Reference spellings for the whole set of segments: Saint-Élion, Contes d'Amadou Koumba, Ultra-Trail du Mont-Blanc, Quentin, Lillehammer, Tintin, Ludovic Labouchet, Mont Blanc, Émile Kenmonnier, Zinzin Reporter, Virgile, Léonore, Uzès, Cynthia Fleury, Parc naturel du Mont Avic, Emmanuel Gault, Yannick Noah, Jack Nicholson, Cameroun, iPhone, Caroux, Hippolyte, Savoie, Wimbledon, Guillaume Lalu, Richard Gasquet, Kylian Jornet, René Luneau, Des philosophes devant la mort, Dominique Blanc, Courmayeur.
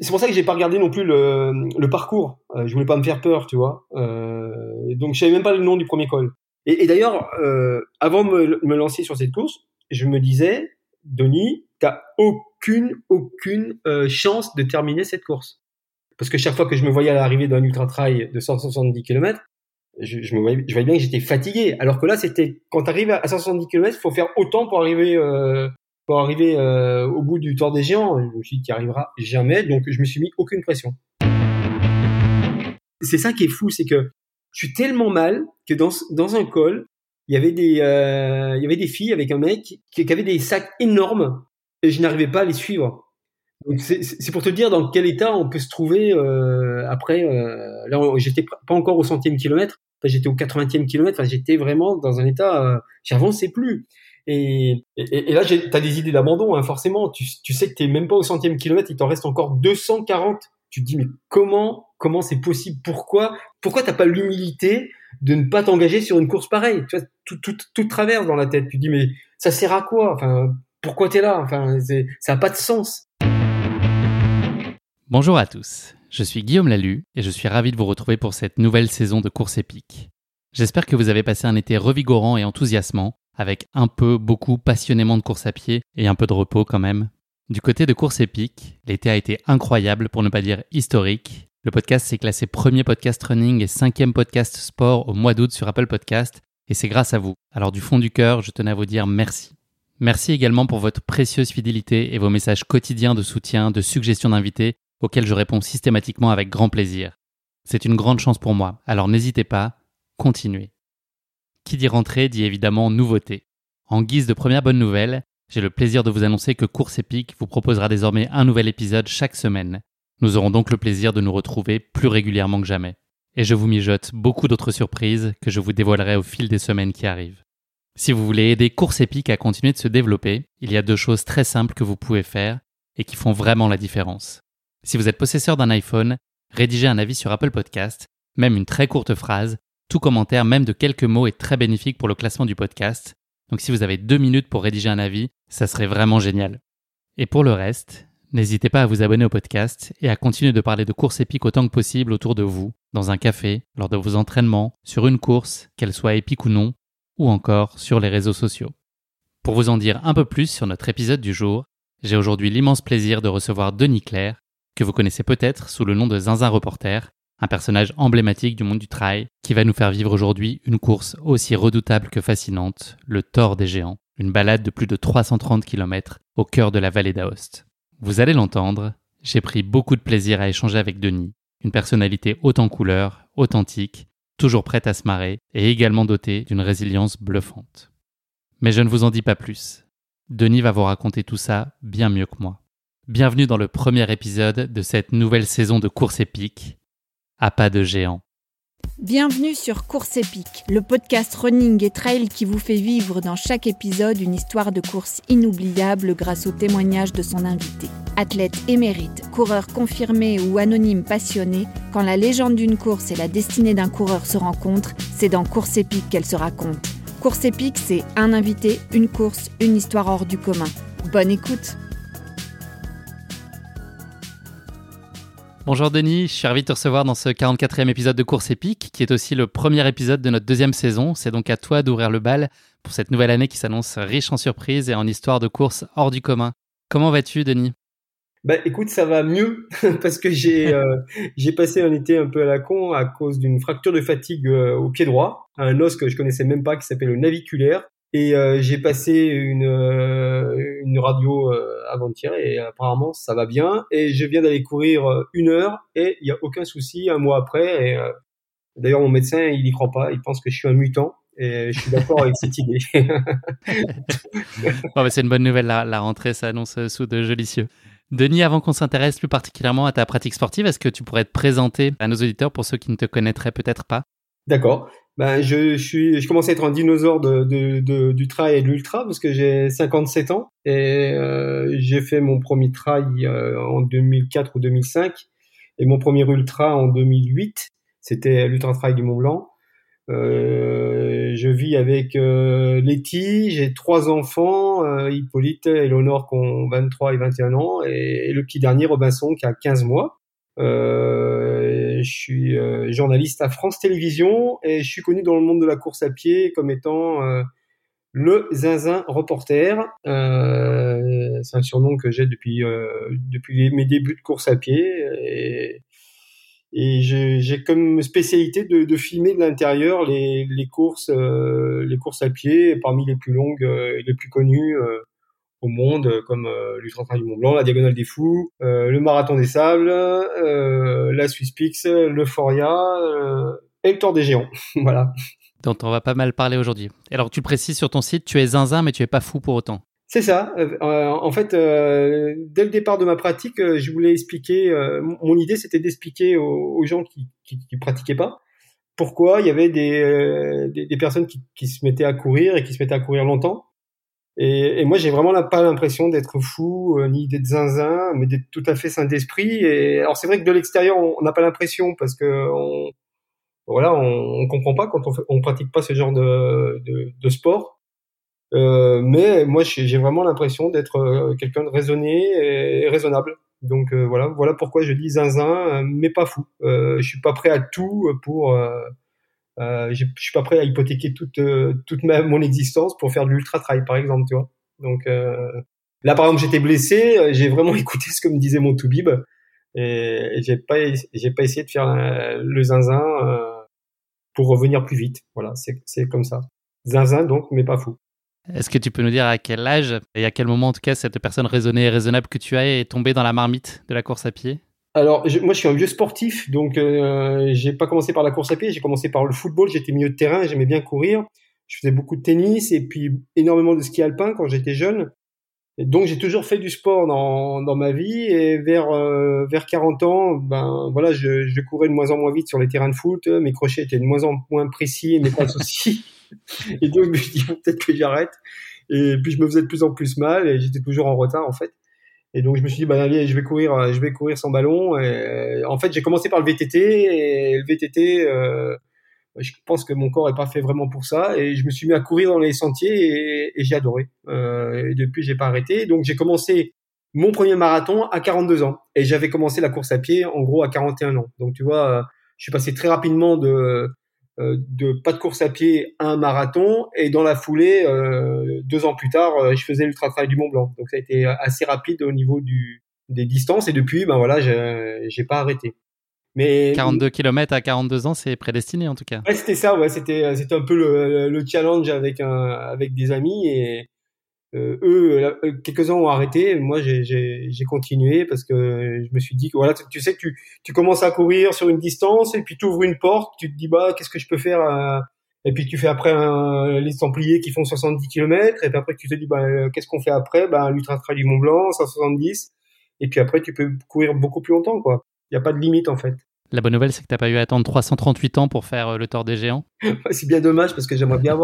C'est pour ça que j'ai pas regardé non plus le parcours. Je voulais pas me faire peur, tu vois. Donc je savais même pas le nom du premier col. Et d'ailleurs, avant de me lancer sur cette course, je me disais, Denis, t'as aucune chance de terminer cette course. Parce que chaque fois que je me voyais à l'arrivée d'un ultra-trail de 170 km, je voyais bien que j'étais fatigué. Alors que là, c'était quand t'arrives à 170 km, faut faire autant pour arriver au bout du Tor des Géants. Je me suis dit qu'il n'y arrivera jamais, donc je me suis mis aucune pression. C'est ça qui est fou, c'est que je suis tellement mal que dans un col, il y avait des filles avec un mec qui avait des sacs énormes et je n'arrivais pas à les suivre. Donc c'est pour te dire dans quel état on peut se trouver après. Là, j'étais pas encore au 100e kilomètre, enfin, j'étais au 80e kilomètre. Enfin, j'étais vraiment dans un état, j'avançais plus. Et là, t'as des idées d'abandon, hein, forcément. Tu sais que t'es même pas au 100e kilomètre, il t'en reste encore 240. Tu te dis, mais comment c'est possible? Pourquoi t'as pas l'humilité de ne pas t'engager sur une course pareille? Tu vois, tout traverse dans la tête. Tu te dis, mais ça sert à quoi? Enfin, pourquoi t'es là? Enfin, ça a pas de sens. Bonjour à tous. Je suis Guillaume Lalu et je suis ravi de vous retrouver pour cette nouvelle saison de Course Épique. J'espère que vous avez passé un été revigorant et enthousiasmant, avec un peu, beaucoup, passionnément de course à pied et un peu de repos quand même. Du côté de Course Épique, l'été a été incroyable pour ne pas dire historique. Le podcast s'est classé premier podcast running et 5e podcast sport au mois d'août sur Apple Podcast et c'est grâce à vous. Alors du fond du cœur, je tenais à vous dire merci. Merci également pour votre précieuse fidélité et vos messages quotidiens de soutien, de suggestions d'invités auxquels je réponds systématiquement avec grand plaisir. C'est une grande chance pour moi, alors n'hésitez pas, continuez. Qui dit rentrée dit évidemment nouveauté. En guise de première bonne nouvelle, j'ai le plaisir de vous annoncer que Course Épique vous proposera désormais un nouvel épisode chaque semaine. Nous aurons donc le plaisir de nous retrouver plus régulièrement que jamais. Et je vous mijote beaucoup d'autres surprises que je vous dévoilerai au fil des semaines qui arrivent. Si vous voulez aider Course Épique à continuer de se développer, il y a 2 choses très simples que vous pouvez faire et qui font vraiment la différence. Si vous êtes possesseur d'un iPhone, rédigez un avis sur Apple Podcast, même une très courte phrase. Tout commentaire, même de quelques mots, est très bénéfique pour le classement du podcast. Donc si vous avez 2 minutes pour rédiger un avis, ça serait vraiment génial. Et pour le reste, n'hésitez pas à vous abonner au podcast et à continuer de parler de course épique autant que possible autour de vous, dans un café, lors de vos entraînements, sur une course, qu'elle soit épique ou non, ou encore sur les réseaux sociaux. Pour vous en dire un peu plus sur notre épisode du jour, j'ai aujourd'hui l'immense plaisir de recevoir Denis Claire, que vous connaissez peut-être sous le nom de Zinzin Reporter, un personnage emblématique du monde du trail qui va nous faire vivre aujourd'hui une course aussi redoutable que fascinante, le Tor des Géants, une balade de plus de 330 km au cœur de la vallée d'Aoste. Vous allez l'entendre, j'ai pris beaucoup de plaisir à échanger avec Denis, une personnalité haute en couleurs, authentique, toujours prête à se marrer et également dotée d'une résilience bluffante. Mais je ne vous en dis pas plus. Denis va vous raconter tout ça bien mieux que moi. Bienvenue dans le premier épisode de cette nouvelle saison de Course Épique, à pas de géant. Bienvenue sur Course Épique, le podcast running et trail qui vous fait vivre dans chaque épisode une histoire de course inoubliable grâce au témoignage de son invité. Athlète émérite, coureur confirmé ou anonyme passionné, quand la légende d'une course et la destinée d'un coureur se rencontrent, c'est dans Course Épique qu'elle se raconte. Course Épique, c'est un invité, une course, une histoire hors du commun. Bonne écoute! Bonjour Denis, je suis ravi de te recevoir dans ce 44e épisode de Course Épique, qui est aussi le premier épisode de notre 2e saison. C'est donc à toi d'ouvrir le bal pour cette nouvelle année qui s'annonce riche en surprises et en histoires de courses hors du commun. Comment vas-tu, Denis ? Bah, écoute, ça va mieux parce que j'ai passé un été un peu à la con à cause d'une fracture de fatigue au pied droit, à un os que je connaissais même pas qui s'appelle le naviculaire. Et j'ai passé une radio avant-hier et apparemment ça va bien. Et je viens d'aller courir 1 heure et il n'y a aucun souci 1 mois après. Et d'ailleurs, mon médecin, il n'y croit pas. Il pense que je suis un mutant. Et je suis d'accord avec cette idée. Bon, bah, c'est une bonne nouvelle. La rentrée s'annonce sous de jolis cieux. Denis, avant qu'on s'intéresse plus particulièrement à ta pratique sportive, est-ce que tu pourrais te présenter à nos auditeurs pour ceux qui ne te connaîtraient peut-être pas ? D'accord. Ben, je commence à être un dinosaure du trail et de l'ultra parce que j'ai 57 ans et j'ai fait mon premier trail en 2004 ou 2005 et mon premier ultra en 2008. C'était l'Ultra-Trail du Mont Blanc. Je vis avec Letty, j'ai 3 enfants, Hippolyte et Léonore qui ont 23 et 21 ans et le petit dernier Robinson qui a 15 mois. Je suis journaliste à France Télévisions et je suis connu dans le monde de la course à pied comme étant le Zinzin Reporter. C'est un surnom que j'ai depuis mes débuts de course à pied et j'ai comme spécialité de filmer de l'intérieur les courses à pied parmi les plus longues et les plus connues au monde, comme l'Ultra-Trail du Mont Blanc, la Diagonale des Fous, le Marathon des Sables, la Swiss Peaks, l'Euphoria et le Tor des Géants. Voilà. Dont on va pas mal parler aujourd'hui. Alors tu précises sur ton site, tu es zinzin mais tu es pas fou pour autant. C'est ça. En fait, dès le départ de ma pratique, je voulais expliquer. Mon idée, c'était d'expliquer aux gens qui pratiquaient pas pourquoi il y avait des personnes qui se mettaient à courir et qui se mettaient à courir longtemps. Et moi, j'ai vraiment pas l'impression d'être fou ni d'être zinzin, mais d'être tout à fait sain d'esprit. Et alors, c'est vrai que de l'extérieur, on n'a pas l'impression parce que on comprend pas quand on pratique pas ce genre de sport. Mais moi, j'ai vraiment l'impression d'être quelqu'un de raisonné et raisonnable. Donc voilà pourquoi je dis zinzin, mais pas fou. Je suis pas prêt à tout pour. Je suis pas prêt à hypothéquer toute mon existence pour faire de l'ultra trail, par exemple, tu vois. Donc là, par exemple, j'étais blessé, j'ai vraiment écouté ce que me disait mon toubib et j'ai pas essayé de faire le zinzin pour revenir plus vite. Voilà, c'est comme ça. Zinzin donc, mais pas fou. Est-ce que tu peux nous dire à quel âge et à quel moment, en tout cas, cette personne raisonnée et raisonnable que tu as est tombée dans la marmite de la course à pied ? Alors, moi, je suis un vieux sportif, donc j'ai pas commencé par la course à pied, j'ai commencé par le football, j'étais milieu de terrain, j'aimais bien courir, je faisais beaucoup de tennis et puis énormément de ski alpin quand j'étais jeune. Et donc, j'ai toujours fait du sport dans ma vie et vers 40 ans, ben voilà, je courais de moins en moins vite sur les terrains de foot, mes crochets étaient de moins en moins précis et mes passes aussi. Et donc, je me dis, bon, peut-être que j'arrête. Et puis, je me faisais de plus en plus mal et j'étais toujours en retard, en fait. Et donc, je me suis dit, bah, allez, je vais courir sans ballon. Et, en fait, j'ai commencé par le VTT. Et le VTT, je pense que mon corps est pas fait vraiment pour ça. Et je me suis mis à courir dans les sentiers et j'ai adoré. Et depuis, j'ai pas arrêté. Donc, j'ai commencé mon premier marathon à 42 ans. Et j'avais commencé la course à pied, en gros, à 41 ans. Donc, tu vois, je suis passé très rapidement de pas de course à pied à un marathon et dans la foulée 2 ans plus tard je faisais l'Ultra-Trail du Mont Blanc, donc ça a été assez rapide au niveau des distances et depuis ben voilà j'ai pas arrêté. Mais 42 km à 42 ans, c'est prédestiné en tout cas. Ouais, c'était ça, ouais, c'était un peu le challenge avec des amis et eux quelques-uns ont arrêté, moi j'ai continué parce que je me suis dit que voilà, tu sais, tu commences à courir sur une distance et puis tu ouvres une porte, tu te dis bah qu'est-ce que je peux faire et puis tu fais après les Templiers qui font 70 km et puis après tu te dis bah qu'est-ce qu'on fait après, bah l'Ultra-Trail du Mont-Blanc 170 et puis après tu peux courir beaucoup plus longtemps quoi. Il y a pas de limite en fait. La bonne nouvelle, c'est que tu n'as pas eu à attendre 338 ans pour faire le Tor des Géants. C'est bien dommage parce que j'aimerais bien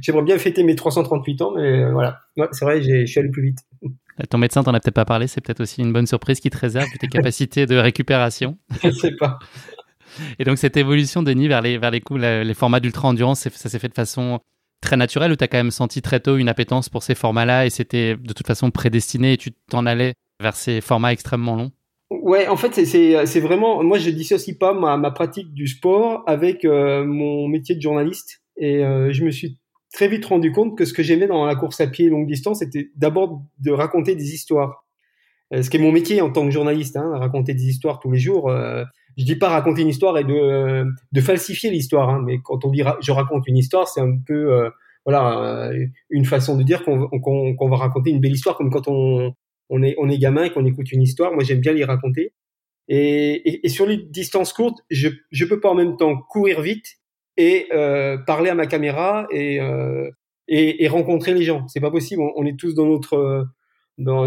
j'aimerais bien fêter mes 338 ans, mais voilà. Ouais, c'est vrai, je suis allé plus vite. Ton médecin, t'en as peut-être pas parlé, c'est peut-être aussi une bonne surprise qui te réserve tes capacités de récupération. Je ne sais pas. Et donc, cette évolution, Denis, vers les formats d'ultra-endurance, ça s'est fait de façon très naturelle ou tu as quand même senti très tôt une appétence pour ces formats-là et c'était de toute façon prédestiné et tu t'en allais vers ces formats extrêmement longs ? Ouais, en fait, c'est vraiment. Moi, je dissocie pas ma pratique du sport avec mon métier de journaliste. Et je me suis très vite rendu compte que ce que j'aimais dans la course à pied longue distance, c'était d'abord de raconter des histoires. Ce qui est mon métier en tant que journaliste, hein, raconter des histoires tous les jours. Je dis pas raconter une histoire et de falsifier l'histoire, hein, mais quand on dit je raconte une histoire, c'est un peu une façon de dire qu'on va raconter une belle histoire, comme quand on est gamin et qu'on écoute une histoire. Moi, j'aime bien les raconter. Et sur les distances courtes, je peux pas en même temps courir vite et parler à ma caméra et rencontrer les gens. C'est pas possible. On est tous dans notre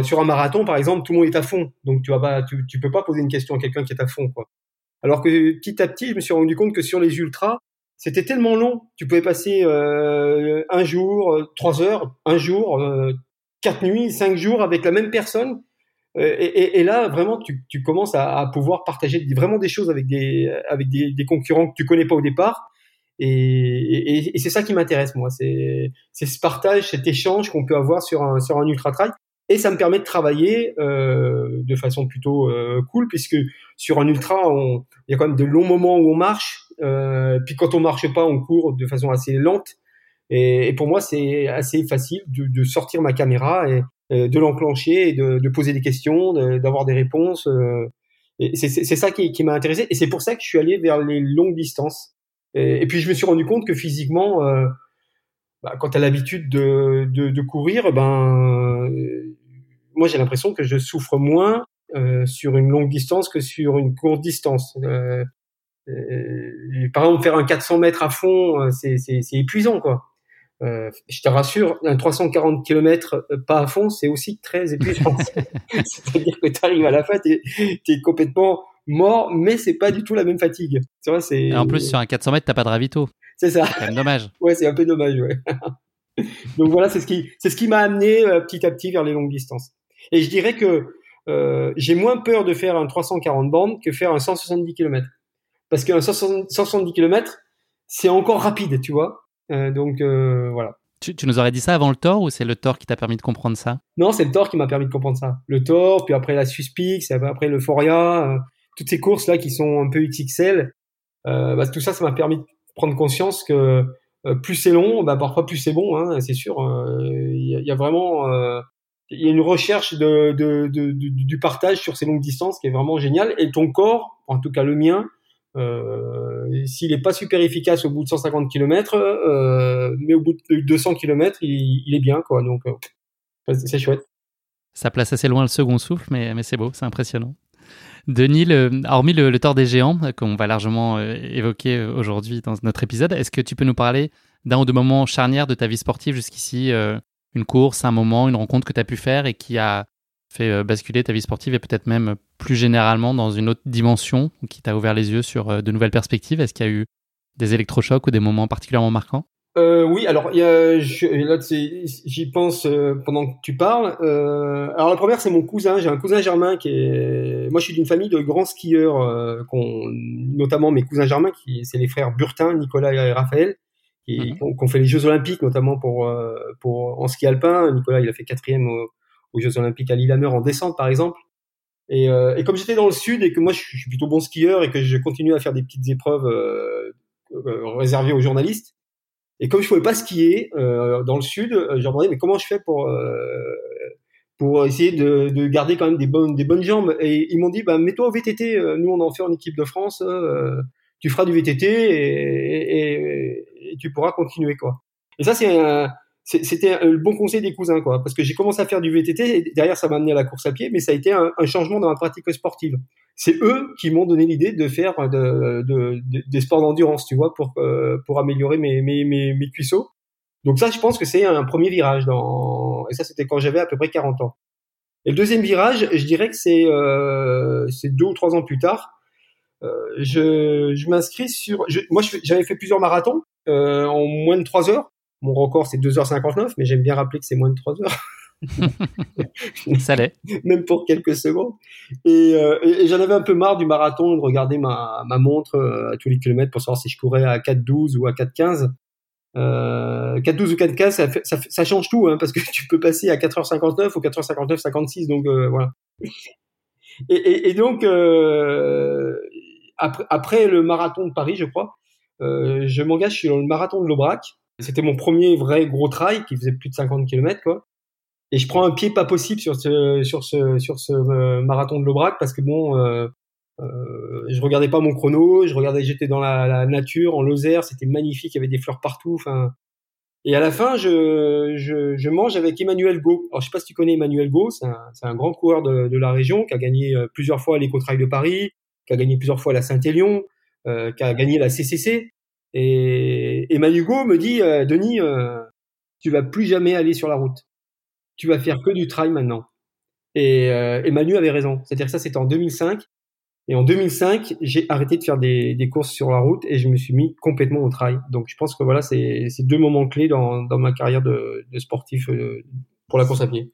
sur un marathon, par exemple, tout le monde est à fond, donc tu peux pas poser une question à quelqu'un qui est à fond, quoi. Alors que petit à petit, je me suis rendu compte que sur les ultras, c'était tellement long, tu pouvais passer 1 jour, 3 heures, 1 jour, 4 nuits, 5 jours avec la même personne, et là vraiment tu commences à pouvoir partager vraiment des choses avec des concurrents que tu connais pas au départ, et c'est ça qui m'intéresse, moi, c'est ce partage, cet échange qu'on peut avoir sur un ultra trail. Et ça me permet de travailler de façon plutôt cool, puisque sur un ultra, il y a quand même de longs moments où on marche. Puis quand on marche pas, on court de façon assez lente. Et pour moi, c'est assez facile de sortir ma caméra et de l'enclencher, et de poser des questions, d'avoir des réponses. Et c'est ça qui m'a intéressé. Et c'est pour ça que je suis allé vers les longues distances. Et puis je me suis rendu compte que physiquement, quand t'as l'habitude de courir, moi, j'ai l'impression que je souffre moins sur une longue distance que sur une courte distance. Par exemple, faire un 400 mètres à fond, c'est épuisant, quoi. Je te rassure, un 340 km pas à fond, c'est aussi très épuisant. C'est-à-dire que tu arrives à la fin, t'es complètement mort, mais c'est pas du tout la même fatigue. Tu vois, et en plus, sur un 400 mètres, t'as pas de ravito. C'est ça. C'est quand même dommage. Ouais, c'est un peu dommage, ouais. Donc voilà, c'est ce qui m'a amené petit à petit vers les longues distances. Et je dirais que j'ai moins peur de faire un 340 bornes que faire un 170 km. Parce qu'un 170 km, c'est encore rapide, tu vois. Donc voilà. Tu nous aurais dit ça avant le Tor, ou c'est le Tor qui t'a permis de comprendre ça ? Non, c'est le Tor qui m'a permis de comprendre ça. Le Tor, puis après la Swiss Peaks, après l'Euphoria, toutes ces courses-là qui sont un peu XXL, tout ça, ça m'a permis de prendre conscience que plus c'est long, parfois plus c'est bon, hein, c'est sûr. Il y a vraiment... Il y a une recherche du partage sur ces longues distances qui est vraiment géniale. Et ton corps, en tout cas le mien, s'il n'est pas super efficace au bout de 150 km, mais au bout de 200 km, il est bien, quoi. Donc, c'est chouette. Ça place assez loin le second souffle, mais c'est beau, c'est impressionnant. Denis, hormis le Tor des Géants, qu'on va largement évoquer aujourd'hui dans notre épisode, est-ce que tu peux nous parler d'un ou deux moments charnières de ta vie sportive jusqu'ici ? Une course, un moment, une rencontre que tu as pu faire et qui a fait basculer ta vie sportive et peut-être même plus généralement dans une autre dimension, qui t'a ouvert les yeux sur de nouvelles perspectives. Est-ce qu'il y a eu des électrochocs ou des moments particulièrement marquants ? Oui, alors j'y pense pendant que tu parles. Alors la première, c'est mon cousin. J'ai un cousin germain qui est... Moi, je suis d'une famille de grands skieurs, notamment mes cousins germains, c'est les frères Burtin, Nicolas et Raphaël, qu'on fait les Jeux Olympiques, notamment pour en ski alpin. Nicolas, il a fait 4e aux Jeux Olympiques à Lillehammer en descente, par exemple. Et comme j'étais dans le sud et que moi, je suis plutôt bon skieur et que je continue à faire des petites épreuves réservées aux journalistes, et comme je pouvais pas skier dans le sud, je leur demandais mais comment je fais pour essayer de garder quand même des bonnes jambes. Et ils m'ont dit mets-toi au VTT. Nous, on en fait en équipe de France. Tu feras du VTT et tu pourras continuer, quoi. Et ça, c'était le bon conseil des cousins, quoi, parce que j'ai commencé à faire du VTT et derrière ça m'a amené à la course à pied, mais ça a été un changement dans ma pratique sportive. C'est eux qui m'ont donné l'idée de faire des sports d'endurance, tu vois, pour améliorer mes cuissots. Donc ça, je pense que c'est un premier virage et ça, c'était quand j'avais à peu près 40 ans. Et le deuxième virage, je dirais que c'est 2 ou 3 ans plus tard. Je m'inscris j'avais fait plusieurs marathons en moins de 3 heures. Mon record, c'est 2h59, mais j'aime bien rappeler que c'est moins de 3 heures. Ça l'est. Même pour quelques secondes. Et j'en avais un peu marre du marathon, de regarder ma montre à tous les kilomètres pour savoir si je courais à 4h12 ou à 4h15. 4h12 ou 4h15, ça change tout, hein, parce que tu peux passer à 4h59 ou 4h59-56, donc voilà. Et donc... Après le marathon de Paris, je crois, je m'engage sur le marathon de l'Aubrac, C'était mon premier vrai gros trail qui faisait plus de 50 km, quoi. Et je prends un pied pas possible sur ce marathon de l'Aubrac parce que bon, je regardais pas mon chrono, j'étais dans la nature, en Lozère, c'était magnifique, il y avait des fleurs partout, enfin. Et à la fin, je mange avec Emmanuel Gault. Alors, je sais pas si tu connais Emmanuel Gault, c'est un grand coureur de la région qui a gagné plusieurs fois l'Éco-Trail de Paris, qui a gagné plusieurs fois la Saint-Élion, qui a gagné la CCC. Et Emmanuel Gault me dit, Denis, tu vas plus jamais aller sur la route. Tu vas faire que du trail maintenant. Et Emmanuel avait raison. C'est-à-dire que ça, c'était en 2005. Et en 2005, j'ai arrêté de faire des courses sur la route et je me suis mis complètement au trail. Donc, je pense que voilà, c'est deux moments clés dans ma carrière de sportif pour la course à pied.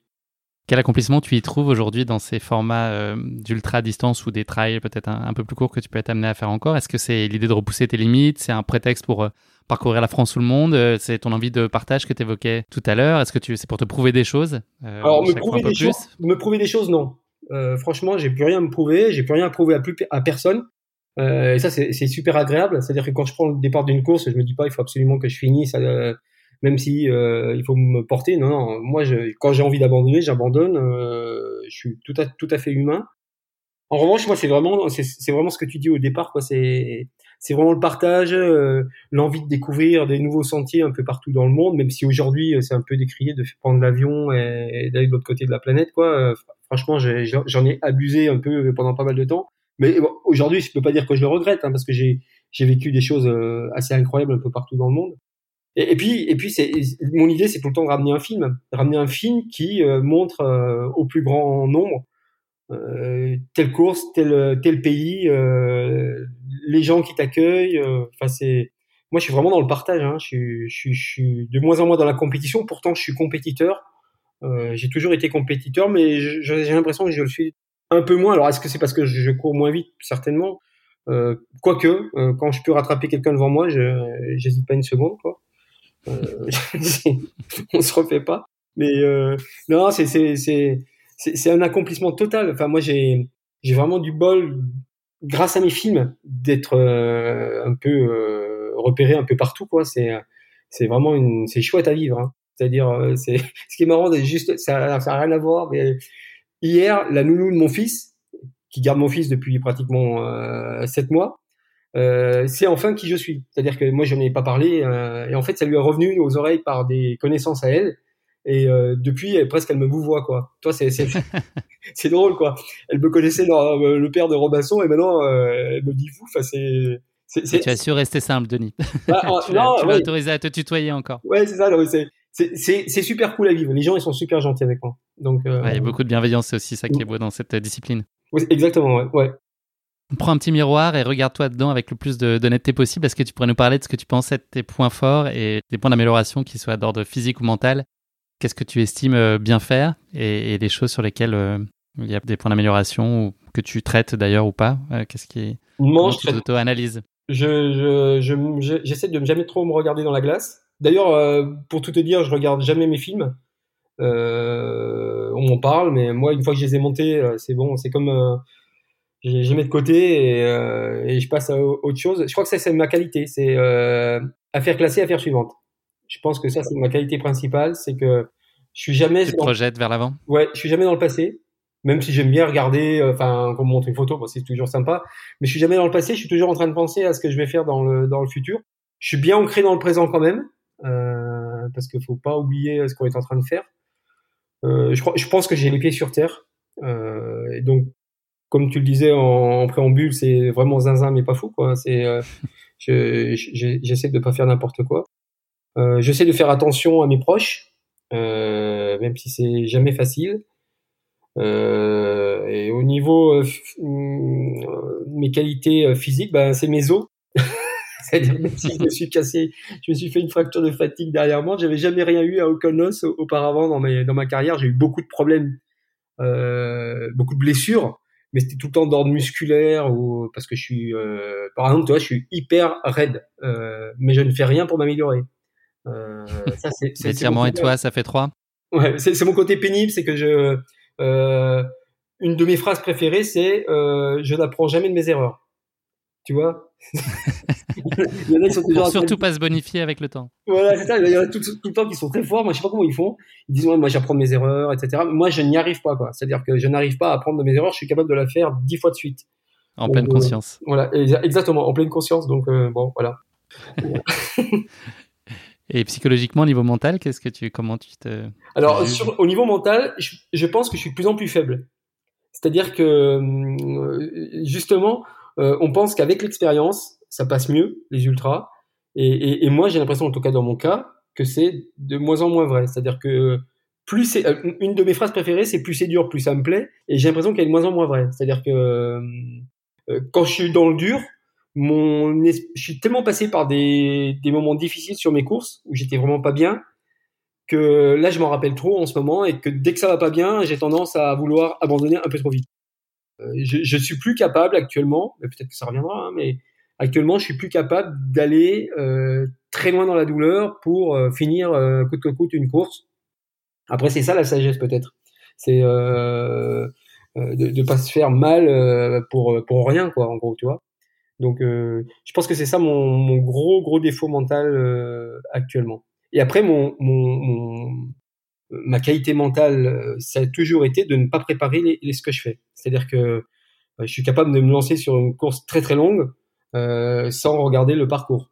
Quel accomplissement tu y trouves aujourd'hui dans ces formats d'ultra-distance ou des trails peut-être un peu plus courts que tu peux être amené à faire encore? Est-ce que c'est l'idée de repousser tes limites? C'est un prétexte pour parcourir la France ou le monde? C'est ton envie de partage que tu évoquais tout à l'heure? Est-ce que c'est pour te prouver des choses? Alors, me prouver des choses, non. Franchement, j'ai plus rien à me prouver, j'ai plus rien à prouver à personne. Et ça, c'est super agréable. C'est-à-dire que quand je prends le départ d'une course, je me dis pas, il faut absolument que je finisse, même si il faut me porter. Non. Moi, quand j'ai envie d'abandonner, j'abandonne. Je suis tout à fait humain. En revanche, moi, c'est vraiment ce que tu dis au départ, quoi. C'est vraiment le partage, l'envie de découvrir des nouveaux sentiers un peu partout dans le monde, même si aujourd'hui, c'est un peu décrié de prendre l'avion et d'aller de l'autre côté de la planète, quoi. Franchement, j'en ai abusé un peu pendant pas mal de temps. Mais bon, aujourd'hui, je peux pas dire que je le regrette, hein, parce que j'ai vécu des choses assez incroyables un peu partout dans le monde. Et puis, mon idée, c'est tout le temps de ramener un film qui montre au plus grand nombre telle course, tel pays, les gens qui t'accueillent. Enfin, moi, je suis vraiment dans le partage. Hein. Je suis de moins en moins dans la compétition. Pourtant, je suis compétiteur. J'ai toujours été compétiteur, mais j'ai l'impression que je le suis un peu moins. Alors, est-ce que c'est parce que je cours moins vite? Certainement. Quoique, quand je peux rattraper quelqu'un devant moi, j'hésite pas une seconde, quoi. On se refait pas. Mais non, c'est un accomplissement total. Enfin, moi, j'ai vraiment du bol, grâce à mes films, d'être un peu repéré un peu partout, quoi. C'est vraiment c'est chouette à vivre. Hein. C'est-à-dire, c'est ce qui est marrant, c'est juste, ça a rien à voir. Mais hier, la nounou de mon fils, qui garde mon fils depuis pratiquement 7 mois, c'est enfin qui je suis. C'est-à-dire que moi, je n'en ai pas parlé, et en fait, ça lui est revenu aux oreilles par des connaissances à elle. Et depuis, presque, elle me vouvoie, quoi. Toi, c'est drôle, quoi. Elle me connaissait le père de Robinson, et maintenant, elle me dit vous. Enfin, tu as su rester simple, Denis. Bah, tu l'as autorisé à te tutoyer encore. Ouais, c'est ça. C'est super cool à vivre. Les gens, ils sont super gentils avec moi. Donc, il y a beaucoup de bienveillance. C'est aussi ça qui est beau dans cette discipline. Oui, exactement, ouais. Prends un petit miroir et regarde-toi dedans avec le plus d'honnêteté possible. Est-ce que tu pourrais nous parler de ce que tu penses être tes points forts et des points d'amélioration, qu'ils soient d'ordre physique ou mental? Qu'est-ce que tu estimes bien faire et des choses sur lesquelles il y a des points d'amélioration ou que tu traites d'ailleurs ou pas? Qu'est-ce qui tu t'auto-analyses? J'essaie de jamais trop me regarder dans la glace. D'ailleurs, pour tout te dire, je regarde jamais mes films. On m'en parle, mais moi, une fois que je les ai montés, c'est bon, c'est comme je les mets de côté et je passe à autre chose. Je crois que ça, c'est ma qualité, c'est affaire classée, affaire suivante. Je pense que ça, c'est ma qualité principale, c'est que je suis jamais. Tu te projettes vers l'avant. Ouais, je suis jamais dans le passé, même si j'aime bien regarder, enfin, qu'on me montre une photo, bon, c'est toujours sympa. Mais je suis jamais dans le passé, je suis toujours en train de penser à ce que je vais faire dans le futur. Je suis bien ancré dans le présent quand même, parce qu'il faut pas oublier ce qu'on est en train de faire. Je pense que j'ai les pieds sur terre. Et donc, comme tu le disais en préambule, c'est vraiment zinzin mais pas fou, quoi. J'essaie de pas faire n'importe quoi. J'essaie de faire attention à mes proches, même si c'est jamais facile. Et au niveau mes qualités physiques, ben c'est mes os. C'est-à-dire même si je me suis cassé, je me suis fait une fracture de fatigue derrière moi, j'avais jamais rien eu à aucun os auparavant dans ma carrière. J'ai eu beaucoup de problèmes, beaucoup de blessures, mais c'était tout le temps d'ordre musculaire ou parce que je suis, par exemple, toi, je suis hyper raide, mais je ne fais rien pour m'améliorer. Ça, c'est l'étirement et toi, ça fait 3. Ouais, c'est mon côté pénible, c'est que une de mes phrases préférées, c'est je n'apprends jamais de mes erreurs. Tu vois, il y en a qui sont toujours surtout pas se bonifier avec le temps. Voilà, c'est ça. Il y en a tout le temps qui sont très forts. Moi, je sais pas comment ils font. Ils disent ouais, moi, j'apprends mes erreurs, etc. Moi, je n'y arrive pas, quoi. C'est-à-dire que je n'arrive pas à apprendre de mes erreurs. Je suis capable de la faire 10 fois de suite. En pleine conscience. Voilà, exactement, en pleine conscience. Donc bon, voilà. Et psychologiquement, au niveau mental, comment tu te... Alors, au niveau mental, je pense que je suis de plus en plus faible. C'est-à-dire que, justement, on pense qu'avec l'expérience, ça passe mieux, les ultras. Et moi, j'ai l'impression, en tout cas dans mon cas, que c'est de moins en moins vrai. C'est-à-dire que plus c'est... Une de mes phrases préférées, c'est « plus c'est dur, plus ça me plaît ». Et j'ai l'impression qu'elle est de moins en moins vraie. C'est-à-dire que quand je suis dans le dur... je suis tellement passé par des moments difficiles sur mes courses où j'étais vraiment pas bien que là je m'en rappelle trop en ce moment et que dès que ça va pas bien, j'ai tendance à vouloir abandonner un peu trop vite. Je suis plus capable actuellement, mais peut-être que ça reviendra, hein, mais actuellement je suis plus capable d'aller très loin dans la douleur pour finir coûte que coûte une course. Après c'est ça la sagesse peut-être, c'est de pas se faire mal pour rien quoi en gros tu vois. Donc, je pense que c'est ça mon gros défaut mental actuellement. Et après, ma qualité mentale, ça a toujours été de ne pas préparer ce que je fais. C'est-à-dire que je suis capable de me lancer sur une course très très longue sans regarder le parcours.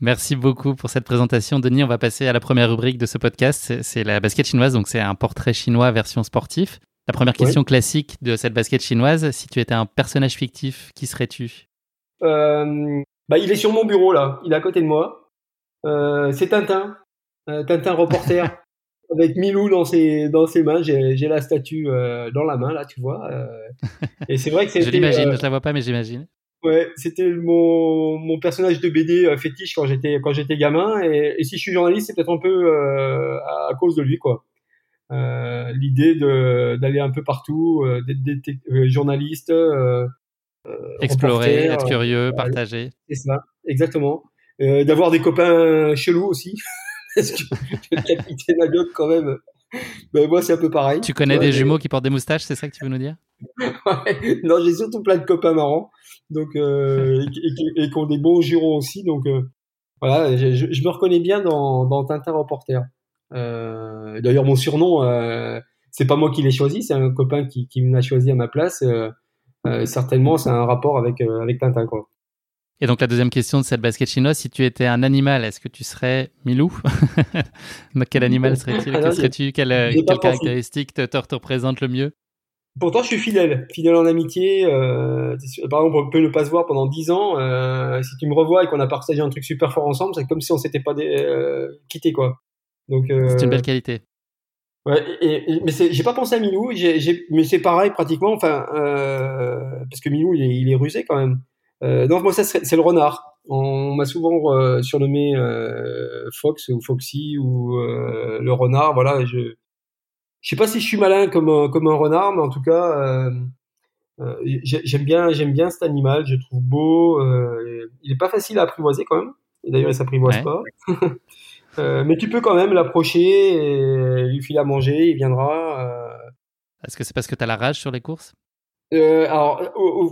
Merci beaucoup pour cette présentation, Denis. On va passer à la première rubrique de ce podcast. C'est la basket chinoise, donc c'est un portrait chinois version sportif. La première question classique de cette basket chinoise, si tu étais un personnage fictif, qui serais-tu ? Il est sur mon bureau là, il est à côté de moi. C'est Tintin, Zinzin Reporter, avec Milou dans ses mains. J'ai la statue dans la main là, tu vois. Et c'est vrai que je l'imagine, je la vois pas mais j'imagine. Ouais, c'était mon personnage de BD fétiche quand j'étais gamin. Et si je suis journaliste, c'est peut-être un peu à cause de lui quoi. L'idée d'aller un peu partout, d'être journaliste. Explorer, être curieux, partager. C'est ça, exactement. D'avoir des copains chelous aussi. Parce que le capitaine Haddock, quand même, ben, moi, c'est un peu pareil. Tu connais des jumeaux qui portent des moustaches, c'est ça que tu veux nous dire ? Ouais. Non, j'ai surtout plein de copains marrants donc, et qui ont des bons jurons aussi. Donc, voilà, je me reconnais bien dans Zinzin Reporter. D'ailleurs, mon surnom, c'est pas moi qui l'ai choisi, c'est un copain qui me l'a choisi à ma place. Certainement, c'est un rapport avec Tintin, quoi. Et donc, la deuxième question de cette basket chinoise, si tu étais un animal, est-ce que tu serais Milou ? Quel animal serais-tu ? Quel serais-tu ? Quelle caractéristique te représente le mieux ? Pourtant, je suis fidèle en amitié. Par exemple, on peut ne pas se voir pendant 10 ans. Si tu me revois et qu'on a partagé un truc super fort ensemble, c'est comme si on s'était pas quitté, quoi. Donc, c'est une belle qualité. Ouais, mais j'ai pas pensé à Milou, mais c'est pareil pratiquement, enfin, parce que Milou il est rusé quand même. Donc moi c'est le renard. On m'a souvent surnommé Fox ou Foxy ou le renard. Voilà, je sais pas si je suis malin comme un renard, mais en tout cas, j'aime bien cet animal. Je trouve beau. Il est pas facile à apprivoiser quand même. Et d'ailleurs il s'apprivoise pas. Mais tu peux quand même l'approcher et lui filer à manger, il viendra. Est-ce que c'est parce que tu as la rage sur les courses ? Alors,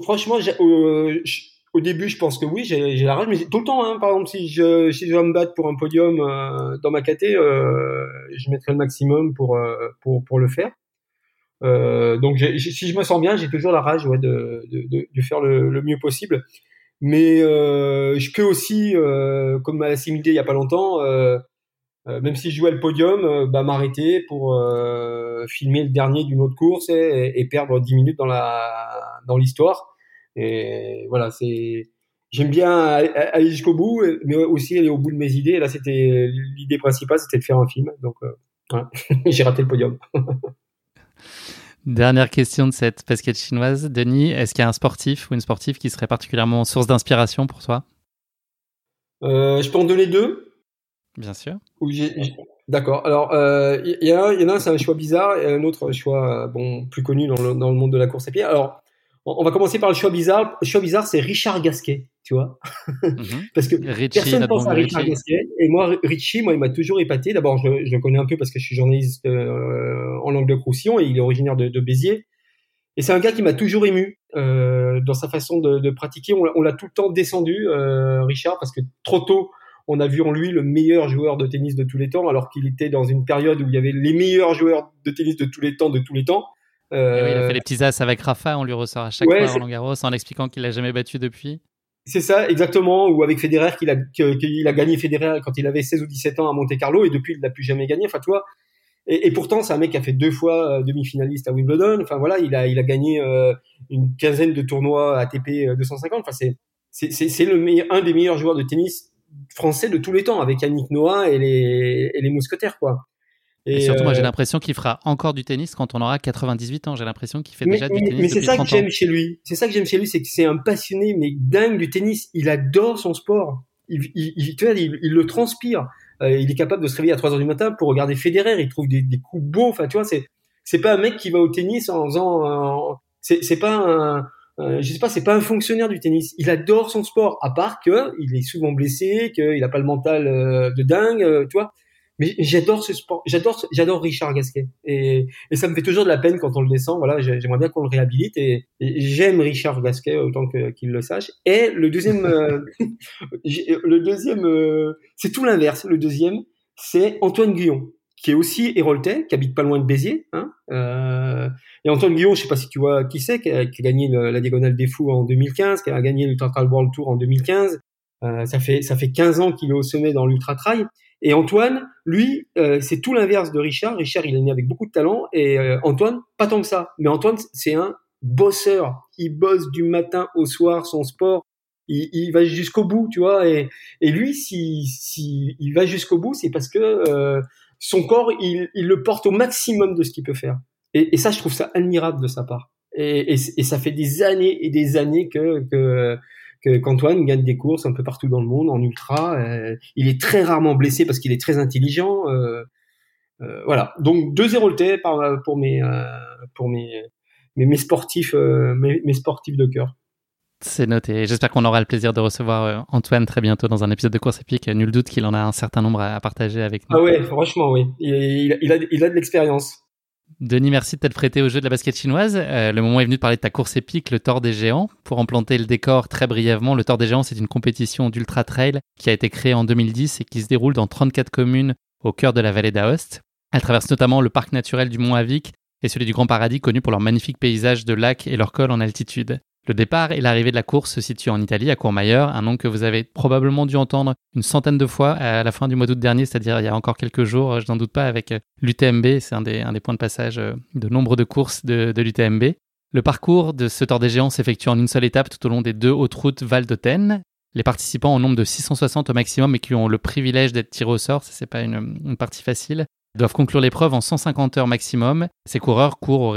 franchement, au début, je pense que oui, j'ai la rage, mais tout le temps. Hein, par exemple, si je dois me battre pour un podium dans ma caté, je mettrai le maximum pour le faire. Donc, si je me sens bien, j'ai toujours la rage de faire le mieux possible. Mais je peux aussi, comme à la similité il y a pas longtemps, même si je jouais le podium, m'arrêter pour filmer le dernier d'une autre course et perdre 10 minutes dans l'histoire. Et voilà, j'aime bien aller jusqu'au bout, mais aussi aller au bout de mes idées. Et là, c'était l'idée principale, c'était de faire un film. Donc, voilà. J'ai raté le podium. Dernière question de cette basket chinoise. Denis, est-ce qu'il y a un sportif ou une sportive qui serait particulièrement source d'inspiration pour toi ? Je peux en donner deux ? Bien sûr. D'accord. Alors, il y en a un, c'est un choix bizarre, et un autre choix plus connu dans le monde de la course à pied. Alors, on va commencer par le choix bizarre. Le choix bizarre, c'est Richard Gasquet, tu vois. Parce que Richie, personne ne pense à Richard Gasquet. Et moi, Richie, il m'a toujours épaté. D'abord, je le connais un peu parce que je suis journaliste en Languedoc-Roussillon et il est originaire de Béziers. Et c'est un gars qui m'a toujours ému dans sa façon de pratiquer. On l'a tout le temps descendu, Richard, parce que trop tôt, on a vu en lui le meilleur joueur de tennis de tous les temps, alors qu'il était dans une période où il y avait les meilleurs joueurs de tennis de tous les temps, Oui, il a fait les petits as avec Rafa, on lui ressort à chaque fois Roland Garros en expliquant qu'il l'a jamais battu depuis. C'est ça, exactement, ou avec Federer, qu'il a gagné Federer quand il avait 16 ou 17 ans à Monte-Carlo, et depuis, il l'a plus jamais gagné. Enfin, tu vois, et pourtant, c'est un mec qui a fait 2 fois demi-finaliste à Wimbledon. Enfin, voilà, il a gagné une quinzaine de tournois ATP 250. Enfin, c'est un des meilleurs joueurs de tennis français de tous les temps, avec Yannick Noah et les mousquetaires, quoi. Et surtout, moi, j'ai l'impression qu'il fera encore du tennis quand on aura 98 ans. J'ai l'impression qu'il fait déjà du tennis. Mais c'est ça que j'aime chez lui. C'est ça que j'aime chez lui, c'est que c'est un passionné, mais dingue du tennis. Il adore son sport. Il le transpire. Il est capable de se réveiller à 3h du matin pour regarder Federer. Il trouve des coups beaux. Enfin, tu vois, c'est pas un mec qui va au tennis en faisant. C'est pas un fonctionnaire du tennis. Il adore son sport. À part que il est souvent blessé, qu'il a pas le mental de dingue, tu vois. Mais j'adore ce sport, j'adore Richard Gasquet, et ça me fait toujours de la peine quand on le descend. Voilà, j'aimerais bien qu'on le réhabilite, et j'aime Richard Gasquet autant qu'il le sache. Et le deuxième, c'est tout l'inverse. Le deuxième, c'est Antoine Guillon, qui est aussi héroltais, qui habite pas loin de Béziers. Et Antoine Guillon, je sais pas si tu vois qui c'est, qui a gagné la Diagonale des Fous en 2015, qui a gagné l'Ultra-Trail World Tour en 2015. Ça fait 15 ans qu'il est au sommet dans l'Ultra-Trail. Et Antoine, lui, c'est tout l'inverse de Richard. Richard, il est né avec beaucoup de talent, et Antoine, pas tant que ça. Mais Antoine, c'est un bosseur. Il bosse du matin au soir son sport. Il va jusqu'au bout, tu vois. Et lui, si il va jusqu'au bout, c'est parce que son corps, il le porte au maximum de ce qu'il peut faire. Et ça, je trouve ça admirable de sa part. Et ça fait des années et des années qu'Antoine gagne des courses un peu partout dans le monde, en ultra. Il est très rarement blessé parce qu'il est très intelligent. Voilà. Donc 2-0 héroltais pour mes sportifs, mes sportifs de cœur. C'est noté. J'espère qu'on aura le plaisir de recevoir Antoine très bientôt dans un épisode de Course Épique. Nul doute qu'il en a un certain nombre à partager avec nous. Ah ouais, franchement, oui. Il a de l'expérience. Denis, merci de t'être prêté au jeu de la basket chinoise. Le moment est venu de parler de ta course épique, le Tor des Géants. Pour en planter le décor très brièvement, le Tor des Géants, c'est une compétition d'ultra-trail qui a été créée en 2010 et qui se déroule dans 34 communes au cœur de la vallée d'Aoste. Elle traverse notamment le parc naturel du Mont Avic et celui du Grand Paradis, connu pour leurs magnifiques paysages de lacs et leurs cols en altitude. Le départ et l'arrivée de la course se situent en Italie, à Courmayeur, un nom que vous avez probablement dû entendre une centaine de fois à la fin du mois d'août dernier, c'est-à-dire il y a encore quelques jours, je n'en doute pas, avec l'UTMB. C'est un des points de passage de nombre de courses de l'UTMB. Le parcours de ce Tor des Géants s'effectue en une seule étape tout au long des 2 hautes routes Val d'Autenne. Les participants, au nombre de 660 au maximum et qui ont le privilège d'être tirés au sort, ce n'est pas une partie facile, doivent conclure l'épreuve en 150 heures maximum. Ces coureurs courent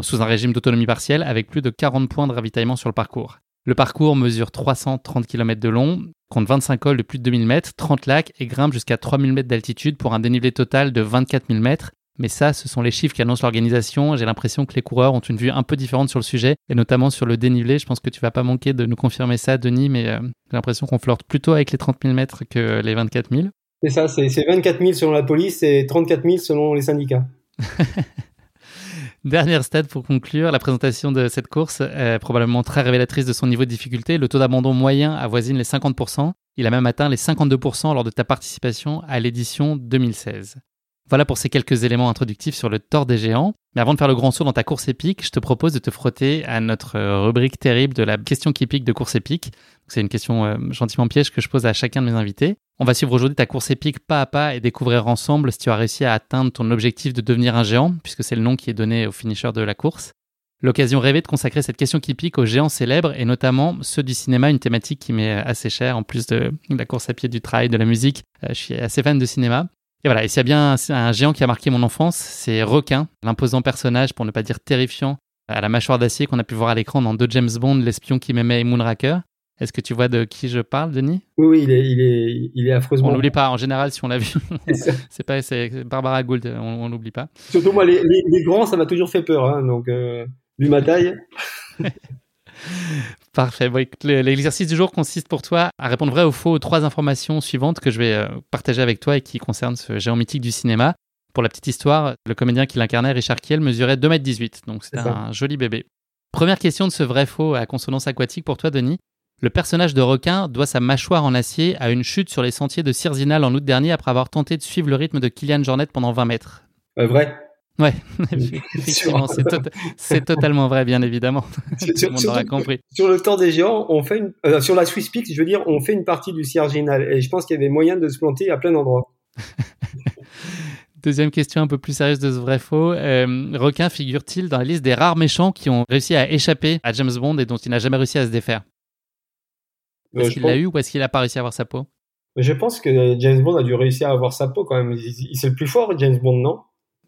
sous un régime d'autonomie partielle avec plus de 40 points de ravitaillement sur le parcours. Le parcours mesure 330 km de long, compte 25 cols de plus de 2000 mètres, 30 lacs et grimpe jusqu'à 3000 mètres d'altitude pour un dénivelé total de 24 000 mètres. Mais ça, ce sont les chiffres qu'annonce l'organisation. J'ai l'impression que les coureurs ont une vue un peu différente sur le sujet et notamment sur le dénivelé. Je pense que tu vas pas manquer de nous confirmer ça, Denis, mais j'ai l'impression qu'on flirte plutôt avec les 30 000 mètres que les 24 000. C'est ça, c'est 24 000 selon la police et 34 000 selon les syndicats. Dernière stat pour conclure, la présentation de cette course est probablement très révélatrice de son niveau de difficulté. Le taux d'abandon moyen avoisine les 50%. Il a même atteint les 52% lors de ta participation à l'édition 2016. Voilà pour ces quelques éléments introductifs sur le Tor des Géants. Mais avant de faire le grand saut dans ta course épique, je te propose de te frotter à notre rubrique terrible de la question qui pique de course épique. C'est une question gentiment piège que je pose à chacun de mes invités. On va suivre aujourd'hui ta course épique pas à pas et découvrir ensemble si tu as réussi à atteindre ton objectif de devenir un géant, puisque c'est le nom qui est donné au finisher de la course. L'occasion rêvée de consacrer cette question qui pique aux géants célèbres et notamment ceux du cinéma, une thématique qui m'est assez chère en plus de la course à pied, du trail, de la musique. Je suis assez fan de cinéma. Et voilà, et s'il y a bien un géant qui a marqué mon enfance, c'est Requin, l'imposant personnage, pour ne pas dire terrifiant, à la mâchoire d'acier qu'on a pu voir à l'écran dans 2 James Bond, L'espion qui m'aimait et Moonraker. Est-ce que tu vois de qui je parle, Denis ? Oui, il est affreusement. On l'oublie pas, en général, si on l'a vu. C'est Barbara Gould, on l'oublie pas. Surtout moi, les grands, ça m'a toujours fait peur, hein, donc vu ma taille. Parfait. Bon, l'exercice du jour consiste pour toi à répondre vrai ou faux aux 3 informations suivantes que je vais partager avec toi et qui concernent ce géant mythique du cinéma. Pour la petite histoire, le comédien qui l'incarnait, Richard Kiel, mesurait 2,18 m, donc c'était un joli bébé. Première question de ce vrai-faux à consonance aquatique pour toi, Denis. Le personnage de requin doit sa mâchoire en acier à une chute sur les sentiers de Cirzinal en août dernier après avoir tenté de suivre le rythme de Kylian Jornet pendant 20 mètres. Vrai. Ouais, effectivement, c'est totalement vrai, bien évidemment. Tout le monde l'aura compris. Sur le Tor des Géants, on fait sur la Swiss Peaks, je veux dire, on fait une partie du Cirzinal et je pense qu'il y avait moyen de se planter à plein d'endroits. Deuxième question un peu plus sérieuse de ce vrai-faux. Requin figure-t-il dans la liste des rares méchants qui ont réussi à échapper à James Bond et dont il n'a jamais réussi à se défaire ? Est-ce qu'il l'a eu ou est-ce qu'il n'a pas réussi à avoir sa peau ? Je pense que James Bond a dû réussir à avoir sa peau quand même. C'est le plus fort, James Bond, non ?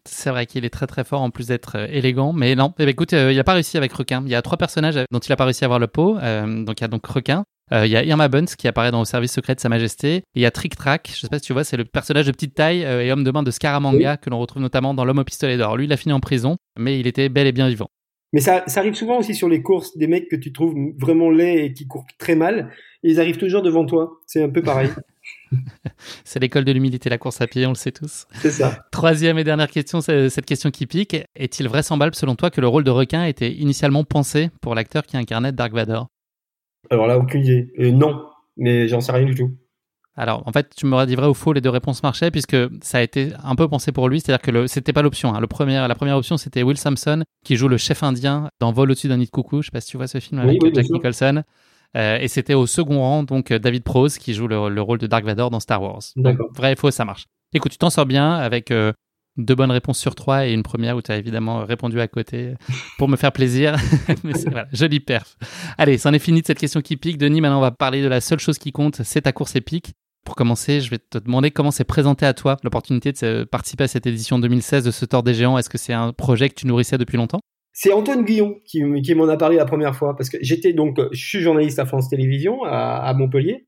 C'est vrai qu'il est très très fort en plus d'être élégant, mais non. Eh bien, écoute, il n'a pas réussi avec Requin. Il y a 3 personnages dont il n'a pas réussi à avoir la peau. Donc il y a donc Requin. Il y a Irma Bunz qui apparaît dans Le Service secret de Sa Majesté. Et il y a Trick Track, je ne sais pas si tu vois, c'est le personnage de petite taille et homme de main de Scaramanga que l'on retrouve notamment dans L'Homme au pistolet d'or. Lui, il a fini en prison, mais il était bel et bien vivant. Mais ça arrive souvent aussi sur les courses, des mecs que tu trouves vraiment laids et qui courent très mal, et ils arrivent toujours devant toi. C'est un peu pareil. C'est l'école de l'humilité, la course à pied, on le sait tous. C'est ça. Troisième et dernière question, c'est cette question qui pique. Est-il vraisemblable selon toi que le rôle de requin était initialement pensé pour l'acteur qui incarnait Dark Vador ? Alors là, aucune idée. Non, mais j'en sais rien du tout. Alors, en fait, tu m'aurais dit vrai ou faux, les deux réponses marchaient, puisque ça a été un peu pensé pour lui, c'est-à-dire que c'était pas l'option. La première option, c'était Will Sampson, qui joue le chef indien dans Vol au-dessus d'un nid de coucou. Je sais pas si tu vois ce film avec Jack Nicholson. Et c'était au second rang, donc David Prowse, qui joue le rôle de Dark Vador dans Star Wars. D'accord. Donc, vrai et faux, ça marche. Écoute, tu t'en sors bien avec 2 bonnes réponses sur 3 et une première où tu as évidemment répondu à côté pour me faire plaisir. Mais voilà, jolie perf. Allez, c'en est fini de cette question qui pique. Denis, maintenant on va parler de la seule chose qui compte, c'est ta course épique. Pour commencer, je vais te demander comment s'est présentée à toi l'opportunité de participer à cette édition 2016 de ce Tor des Géants. Est-ce que c'est un projet que tu nourrissais depuis longtemps ? C'est Antoine Guillon qui m'en a parlé la première fois parce que je suis journaliste à France Télévisions à Montpellier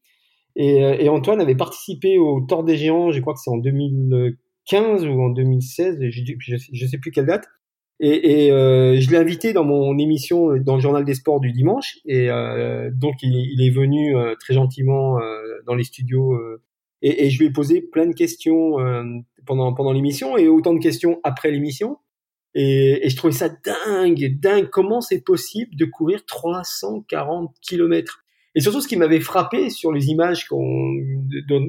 et Antoine avait participé au Tor des Géants, je crois que c'est en 2015 ou en 2016, je sais plus quelle date. Et je l'ai invité dans mon émission dans le Journal des Sports du dimanche. Et donc il est venu très gentiment dans les studios et je lui ai posé plein de questions pendant l'émission et autant de questions après l'émission. Et je trouvais ça dingue. Comment c'est possible de courir 340 kilomètres ? Et surtout, ce qui m'avait frappé sur les images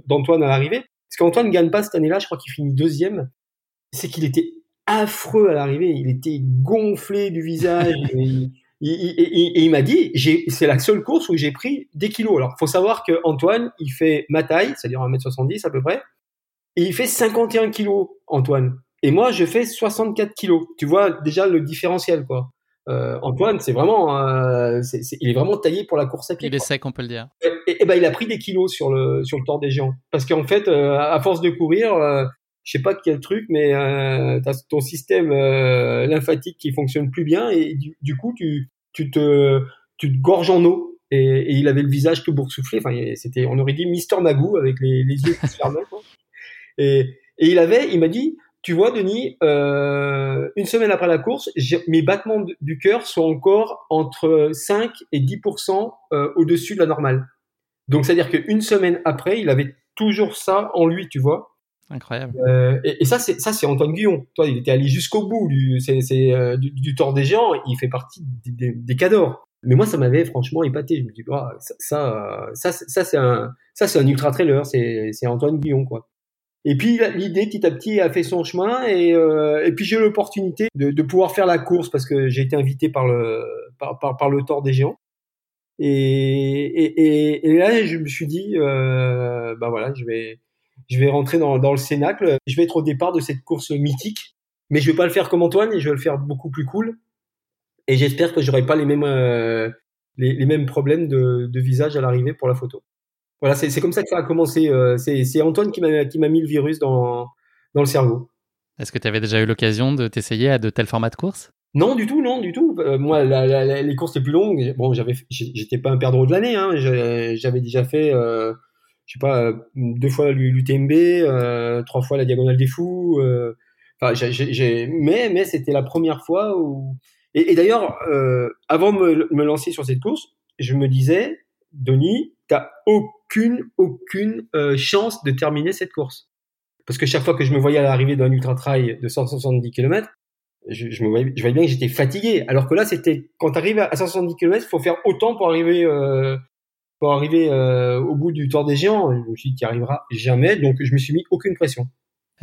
d'Antoine à l'arrivée, parce qu'Antoine ne gagne pas cette année-là, je crois qu'il finit 2e, c'est qu'il était affreux à l'arrivée, il était gonflé du visage. et il m'a dit, c'est la seule course où j'ai pris des kilos. Alors, il faut savoir qu'Antoine, il fait ma taille, c'est-à-dire 1m70 à peu près, et il fait 51 kilos, Antoine. Et moi, je fais 64 kilos. Tu vois déjà le différentiel, quoi. Antoine, c'est vraiment, il est vraiment taillé pour la course à pied. Il est sec, on peut le dire. Et ben, il a pris des kilos sur le Tor des Géants, parce qu'en fait, à force de courir, je sais pas quel truc, mais t'as ton système lymphatique qui fonctionne plus bien, et du coup, tu te gorges en eau. Et il avait le visage tout boursouflé. Enfin, on aurait dit Mister Magoo avec les yeux qui se fermaient, quoi. Et il m'a dit. Tu vois, Denis, une semaine après la course, mes battements du cœur sont encore entre 5 et 10% au-dessus de la normale. Donc, c'est-à-dire qu'une semaine après, il avait toujours ça en lui, tu vois. Incroyable. Et ça, c'est Antoine Guillon. Toi, il était allé jusqu'au bout du Tor des Géants. Il fait partie des cadors. Mais moi, ça m'avait franchement épaté. Je me dis, c'est un ultra-trailer. C'est Antoine Guillon, quoi. Et puis l'idée petit à petit a fait son chemin et puis j'ai eu l'opportunité de pouvoir faire la course parce que j'ai été invité par le Tor des Géants et là je me suis dit je vais rentrer dans le cénacle, je vais être au départ de cette course mythique mais je vais pas le faire comme Antoine et je vais le faire beaucoup plus cool et j'espère que j'aurai pas les mêmes problèmes de visage à l'arrivée pour la photo. Voilà, c'est comme ça que ça a commencé. C'est Antoine qui m'a mis le virus dans le cerveau. Est-ce que tu avais déjà eu l'occasion de t'essayer à de tels formats de course ? Non, du tout. Moi, les courses les plus longues, bon, j'étais pas un perdreau de l'année. Hein. J'avais déjà fait, 2 fois l'UTMB, 3 fois la Diagonale des Fous. Mais c'était la première fois où. Et d'ailleurs, avant de me lancer sur cette course, je me disais, Denis, t'as aucune chance de terminer cette course. parce que chaque fois que je me voyais à l'arrivée d'un ultra-trail de 170 km, je voyais bien que j'étais fatigué. Alors que là, c'était quand tu arrives à 170 km, il faut faire autant pour arriver au bout du Tor des Géants. Je me suis dit, tu n'y arriveras jamais, donc je me suis mis aucune pression.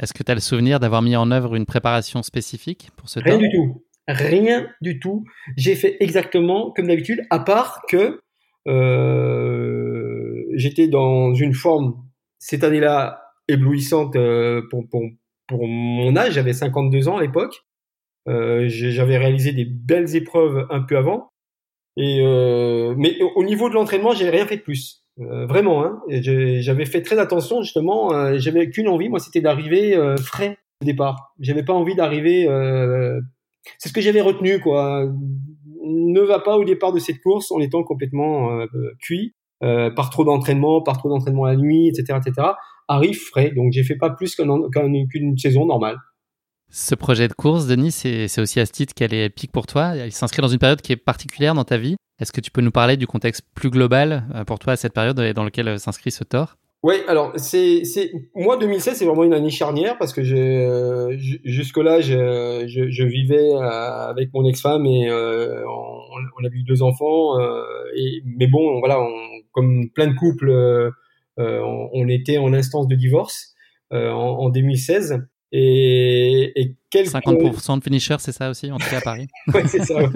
Est-ce que tu as le souvenir d'avoir mis en œuvre une préparation spécifique pour ce temps ? Rien du tout. Rien du tout. J'ai fait exactement comme d'habitude, à part que j'étais dans une forme, cette année-là, éblouissante pour mon âge. J'avais 52 ans à l'époque. J'avais réalisé des belles épreuves un peu avant. Mais au niveau de l'entraînement, j'ai rien fait de plus. Vraiment, hein. J'avais fait très attention, justement. J'avais qu'une envie, moi, c'était d'arriver frais au départ. J'avais pas envie d'arriver... C'est ce que j'avais retenu, quoi. Ne va pas au départ de cette course en étant complètement cuit, par trop d'entraînement, la nuit, etc. Arrive frais, donc j'ai fait pas plus qu'une saison normale. Ce projet de course, Denis, c'est aussi à ce titre qu'elle est épique pour toi. Il s'inscrit dans une période qui est particulière dans ta vie. Est-ce que tu peux nous parler du contexte plus global pour toi à cette période dans laquelle s'inscrit ce Tor ? Oui, alors moi 2016, c'est vraiment une année charnière parce que jusque-là, je vivais avec mon ex-femme et on avait eu 2 enfants. Mais bon, voilà, comme plein de couples, on était en instance de divorce en 2016. Et 50% de finishers, c'est ça aussi, en tout cas à Paris. Oui, c'est ça. Ouais.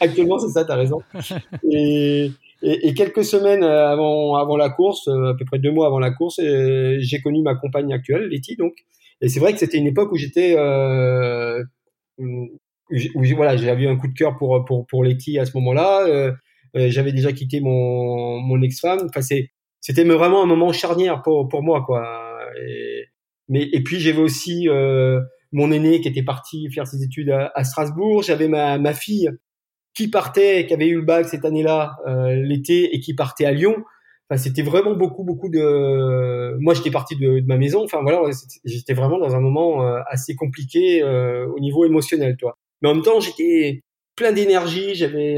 Actuellement, c'est ça, t'as raison. Et quelques semaines avant la course, à peu près 2 mois avant la course, j'ai connu ma compagne actuelle, Letty, donc. Et c'est vrai que c'était une époque où j'étais, voilà, j'avais un coup de cœur pour Letty à ce moment-là. J'avais déjà quitté mon ex-femme. Enfin, c'était vraiment un moment charnière pour moi, quoi. Et puis j'avais aussi mon aîné qui était parti faire ses études à Strasbourg. J'avais ma fille qui partait, qui avait eu le bac cette année-là l'été et qui partait à Lyon. Enfin, c'était vraiment beaucoup de. Moi, j'étais parti de ma maison. Enfin voilà, j'étais vraiment dans un moment assez compliqué au niveau émotionnel, toi. Mais en même temps, j'étais plein d'énergie. J'avais,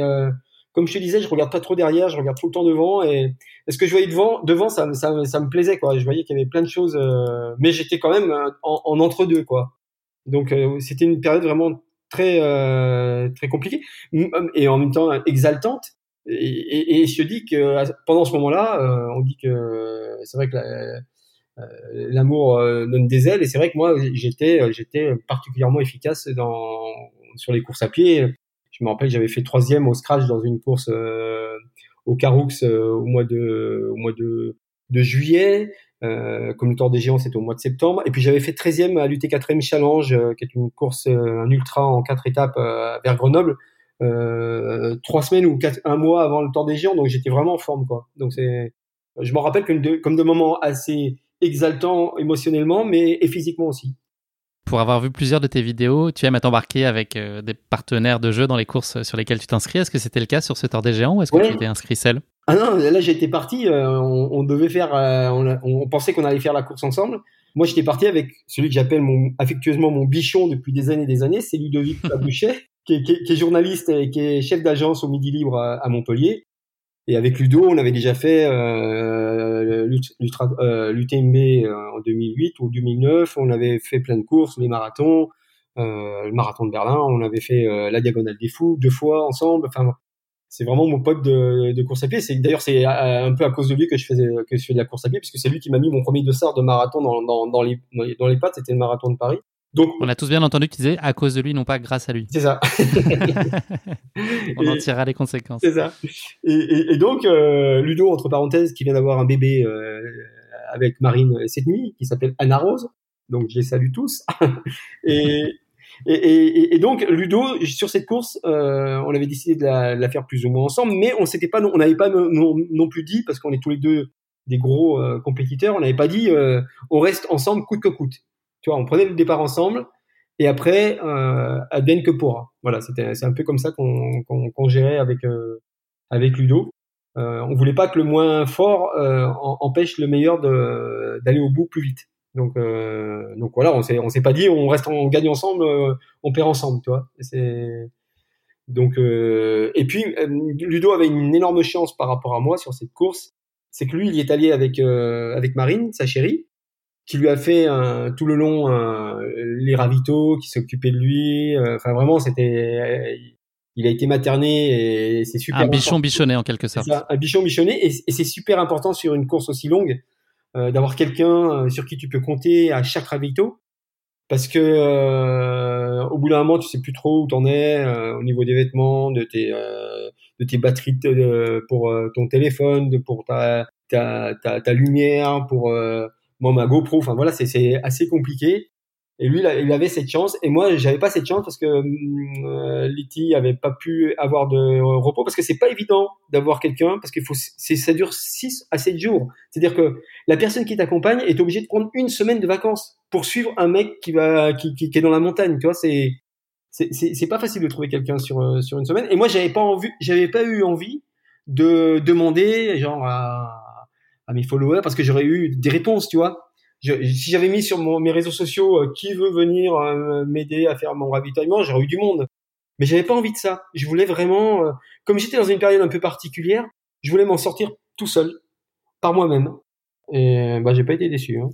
comme je te disais, je regarde pas trop derrière, je regarde tout le temps devant. Et ce que je voyais devant, ça me plaisait, quoi. Je voyais qu'il y avait plein de choses, mais j'étais quand même en entre-deux, quoi. Donc c'était une période vraiment très très compliquée et en même temps exaltante. Et je te dis que pendant ce moment-là, on dit que c'est vrai que l'amour donne des ailes. Et c'est vrai que moi, j'étais particulièrement efficace sur les courses à pied. Je me rappelle, j'avais fait 3e au scratch dans une course au Caroux au mois de juillet. Comme le Tor des Géants, c'était au mois de septembre. Et puis j'avais fait 13e à l'UT4M Challenge, qui est une course, un ultra en 4 étapes vers Grenoble, 3 semaines ou 1 mois avant le Tor des Géants. Donc j'étais vraiment en forme, quoi. Donc je m'en rappelle comme de moments assez exaltants émotionnellement, mais physiquement aussi. Pour avoir vu plusieurs de tes vidéos, tu aimes à t'embarquer avec des partenaires de jeu dans les courses sur lesquelles tu t'inscris. Est-ce que c'était le cas sur ce Tor des Géants ou est-ce que tu t'es inscrit seul ? Ah non, là j'étais parti. On devait faire, on pensait qu'on allait faire la course ensemble. Moi j'étais parti avec celui que j'appelle affectueusement mon bichon depuis des années, c'est Ludovic Labouchet, qui est journaliste et qui est chef d'agence au Midi Libre à Montpellier. Et avec Ludo, on avait déjà fait l'UTMB en 2008 ou 2009. On avait fait plein de courses, les marathons, le marathon de Berlin. On avait fait la Diagonale des Fous 2 fois ensemble. Enfin, c'est vraiment mon pote de course à pied. D'ailleurs, c'est un peu à cause de lui que je fais de la course à pied, puisque c'est lui qui m'a mis mon premier dossard de marathon dans les pattes. C'était le marathon de Paris. Donc, on a tous bien entendu qu'il disait à cause de lui, non pas grâce à lui. C'est ça. On en tirera les conséquences. C'est ça. Et donc, Ludo, entre parenthèses, qui vient d'avoir un bébé avec Marine cette nuit, qui s'appelle Anna Rose. Donc, je les salue tous. Et donc, Ludo, sur cette course, on avait décidé de la faire plus ou moins ensemble, mais on n'avait pas non plus dit, parce qu'on est tous les deux des gros compétiteurs, on n'avait pas dit on reste ensemble coûte que coûte. Tu vois, on prenait le départ ensemble et après advienne que pourra. Voilà, c'est un peu comme ça qu'on gérait avec Ludo. On voulait pas que le moins fort empêche le meilleur d'aller au bout plus vite. Donc voilà, on s'est pas dit on reste, on gagne ensemble, on perd ensemble, tu vois. Et puis Ludo avait une énorme chance par rapport à moi sur cette course, c'est que lui il y est allé avec Marine, sa chérie. qui lui a fait tout le long les ravitaux, qui s'occupait de lui. Enfin, vraiment, c'était... il a été materné et c'est super. Un bichon bichonné en quelque sorte. Un bichon bichonné et c'est super important sur une course aussi longue d'avoir quelqu'un sur qui tu peux compter à chaque ravito parce que au bout d'un moment tu sais plus trop où t'en es au niveau des vêtements, de tes batteries pour ton téléphone, pour ta lumière, pour ma GoPro. Enfin voilà, c'est assez compliqué. Et lui, il avait cette chance. Et moi, j'avais pas cette chance parce que Letty avait pas pu avoir de repos parce que c'est pas évident d'avoir quelqu'un parce qu'il faut, ça dure 6 à 7 jours. C'est-à-dire que la personne qui t'accompagne est obligée de prendre une semaine de vacances pour suivre un mec qui est dans la montagne. Tu vois, c'est pas facile de trouver quelqu'un sur une semaine. Et moi, j'avais pas eu envie de demander, genre, à mes followers parce que j'aurais eu des réponses, tu vois. Si j'avais mis sur mes réseaux sociaux qui veut venir m'aider à faire mon ravitaillement, j'aurais eu du monde. Mais j'avais pas envie de ça. Je voulais vraiment, comme j'étais dans une période un peu particulière, je voulais m'en sortir tout seul, par moi-même. Et j'ai pas été déçu. Hein.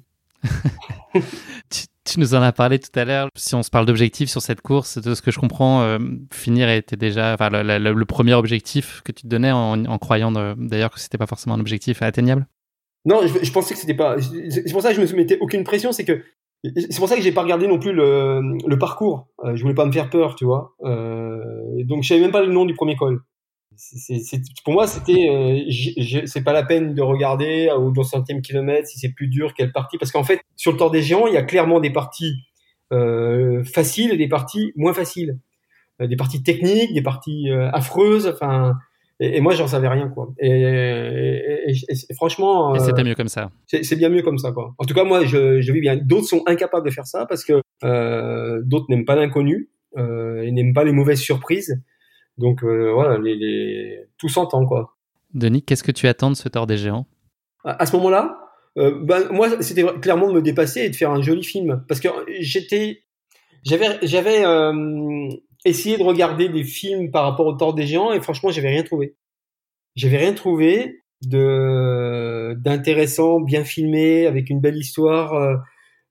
Tu nous en as parlé tout à l'heure. Si on se parle d'objectifs sur cette course, de ce que je comprends, finir était déjà, enfin, le premier objectif que tu te donnais en croyant d'ailleurs que c'était pas forcément un objectif atteignable. Non, je pensais que c'était pas. C'est pour ça que je me mettais aucune pression. C'est pour ça que j'ai pas regardé non plus le parcours. Je voulais pas me faire peur, tu vois. Donc je savais même pas le nom du premier col. Pour moi, c'était. C'est pas la peine de regarder au 200e kilomètre si c'est plus dur quelle partie. Parce qu'en fait, sur le Tor des Géants, il y a clairement des parties faciles et des parties moins faciles, des parties techniques, des parties affreuses. Enfin. Et moi, j'en savais rien, quoi. Et franchement... Et c'était mieux comme ça. C'est bien mieux comme ça, quoi. En tout cas, moi, je vis bien. D'autres sont incapables de faire ça parce que d'autres n'aiment pas l'inconnu et n'aiment pas les mauvaises surprises. Donc, voilà, tout s'entend, quoi. Denis, qu'est-ce que tu attends de ce Tor des Géants ? À ce moment-là, moi, c'était clairement de me dépasser et de faire un joli film. Parce que j'avais essayer de regarder des films par rapport au Tor des Géants et franchement j'avais rien trouvé d'intéressant, bien filmé, avec une belle histoire.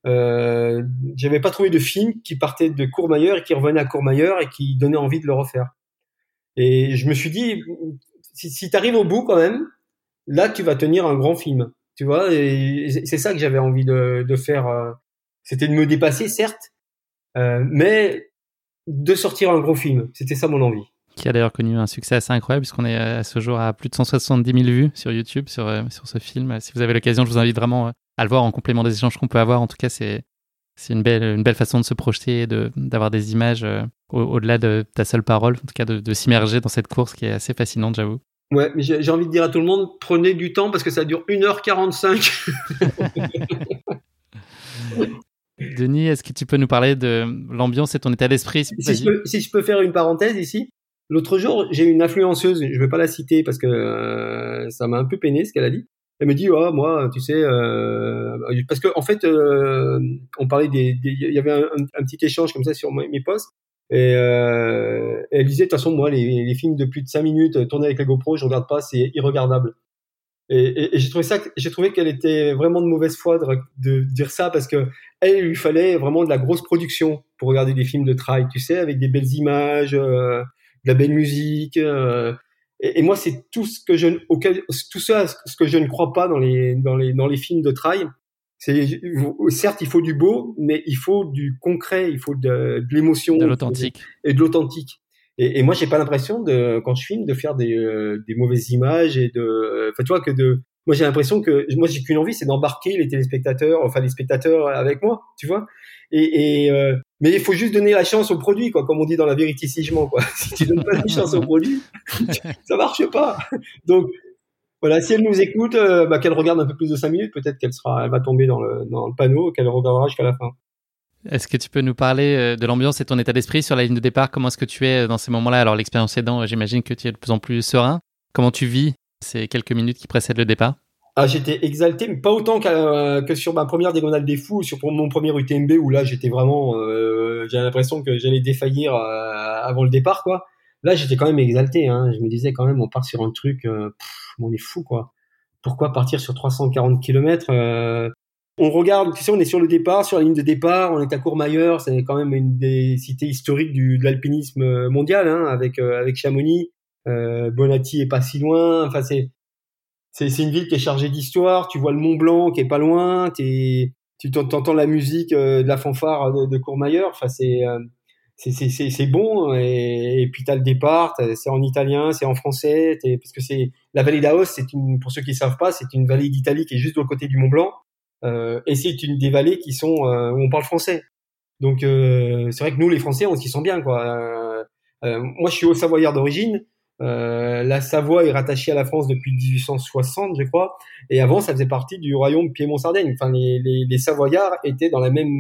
J'avais pas trouvé de film qui partait de Courmayeur et qui revenait à Courmayeur et qui donnait envie de le refaire. Et je me suis dit, si t'arrives au bout quand même, là tu vas tenir un grand film, tu vois. Et c'est ça que j'avais envie de faire, c'était de me dépasser, certes, mais de sortir un gros film. C'était ça mon envie. Qui a d'ailleurs connu un succès assez incroyable puisqu'on est à ce jour à plus de 170 000 vues sur YouTube sur ce film. Si vous avez l'occasion, je vous invite vraiment à le voir en complément des échanges qu'on peut avoir. En tout cas, c'est une belle façon de se projeter et d'avoir des images au-delà de ta seule parole, en tout cas de s'immerger dans cette course qui est assez fascinante, j'avoue. Ouais, mais j'ai envie de dire à tout le monde, prenez du temps parce que ça dure 1h45. Denis, est-ce que tu peux nous parler de l'ambiance et ton état d'esprit ? Si je peux faire une parenthèse ici. L'autre jour, j'ai une influenceuse, je ne vais pas la citer parce que ça m'a un peu peiné ce qu'elle a dit. Elle me dit, oh, moi, tu sais... parce qu'en fait, on parlait il y avait un petit échange comme ça sur mes posts. Et elle disait, de toute façon, moi, les films de plus de 5 minutes tournés avec la GoPro, je ne regarde pas, c'est irregardable. Et j'ai trouvé qu'elle était vraiment de mauvaise foi de dire ça parce que elle lui fallait vraiment de la grosse production pour regarder des films de trail, tu sais, avec des belles images, de la belle musique. Et moi, c'est tout ce que je ne crois pas dans les films de trail. C'est certes, il faut du beau, mais il faut du concret, il faut de l'émotion, de l'authentique et de l'authentique. Et moi, j'ai pas l'impression quand je filme, de faire des mauvaises images et enfin, tu vois moi, j'ai l'impression que moi, j'ai qu'une envie, c'est d'embarquer les spectateurs avec moi, tu vois. Mais il faut juste donner la chance au produit, quoi, comme on dit dans La Vérité si je mens, quoi. Si tu donnes pas la chance au produit, ça marche pas. Donc, voilà, si elle nous écoute, qu'elle regarde un peu plus de 5 minutes, peut-être elle va tomber dans le panneau, qu'elle regardera jusqu'à la fin. Est-ce que tu peux nous parler de l'ambiance et ton état d'esprit sur la ligne de départ ? Comment est-ce que tu es dans ces moments-là ? Alors, l'expérience aidant, j'imagine que tu es de plus en plus serein. Comment tu vis ces quelques minutes qui précèdent le départ ? Ah, j'étais exalté, mais pas autant que sur ma première Diagonale des Fous, sur mon premier UTMB, où là, j'étais vraiment... j'avais l'impression que j'allais défaillir avant le départ, quoi. Là, j'étais quand même exalté. Hein. Je me disais quand même, on part sur un truc... on est fou, quoi. Pourquoi partir sur 340 km On regarde, tu sais, on est sur le départ, sur la ligne de départ, on est à Courmayeur, c'est quand même une des cités historiques de l'alpinisme mondial, hein, avec Chamonix, Bonatti est pas si loin, enfin c'est une ville qui est chargée d'histoire, tu vois le Mont Blanc qui est pas loin, tu t'entends la musique de la fanfare de Courmayeur, enfin c'est bon, et puis t'as le départ, c'est en italien, c'est en français, parce que c'est la vallée d'Aoste, pour ceux qui savent pas, c'est une vallée d'Italie qui est juste de l'autre côté du Mont Blanc. Et c'est une des vallées qui sont où on parle français. Donc c'est vrai que nous les Français on s'y sent bien quoi. Moi je suis haut-savoyard d'origine. La Savoie est rattachée à la France depuis 1860 je crois. Et avant ça faisait partie du royaume Piémont-Sardaigne. Enfin les Savoyards étaient dans la même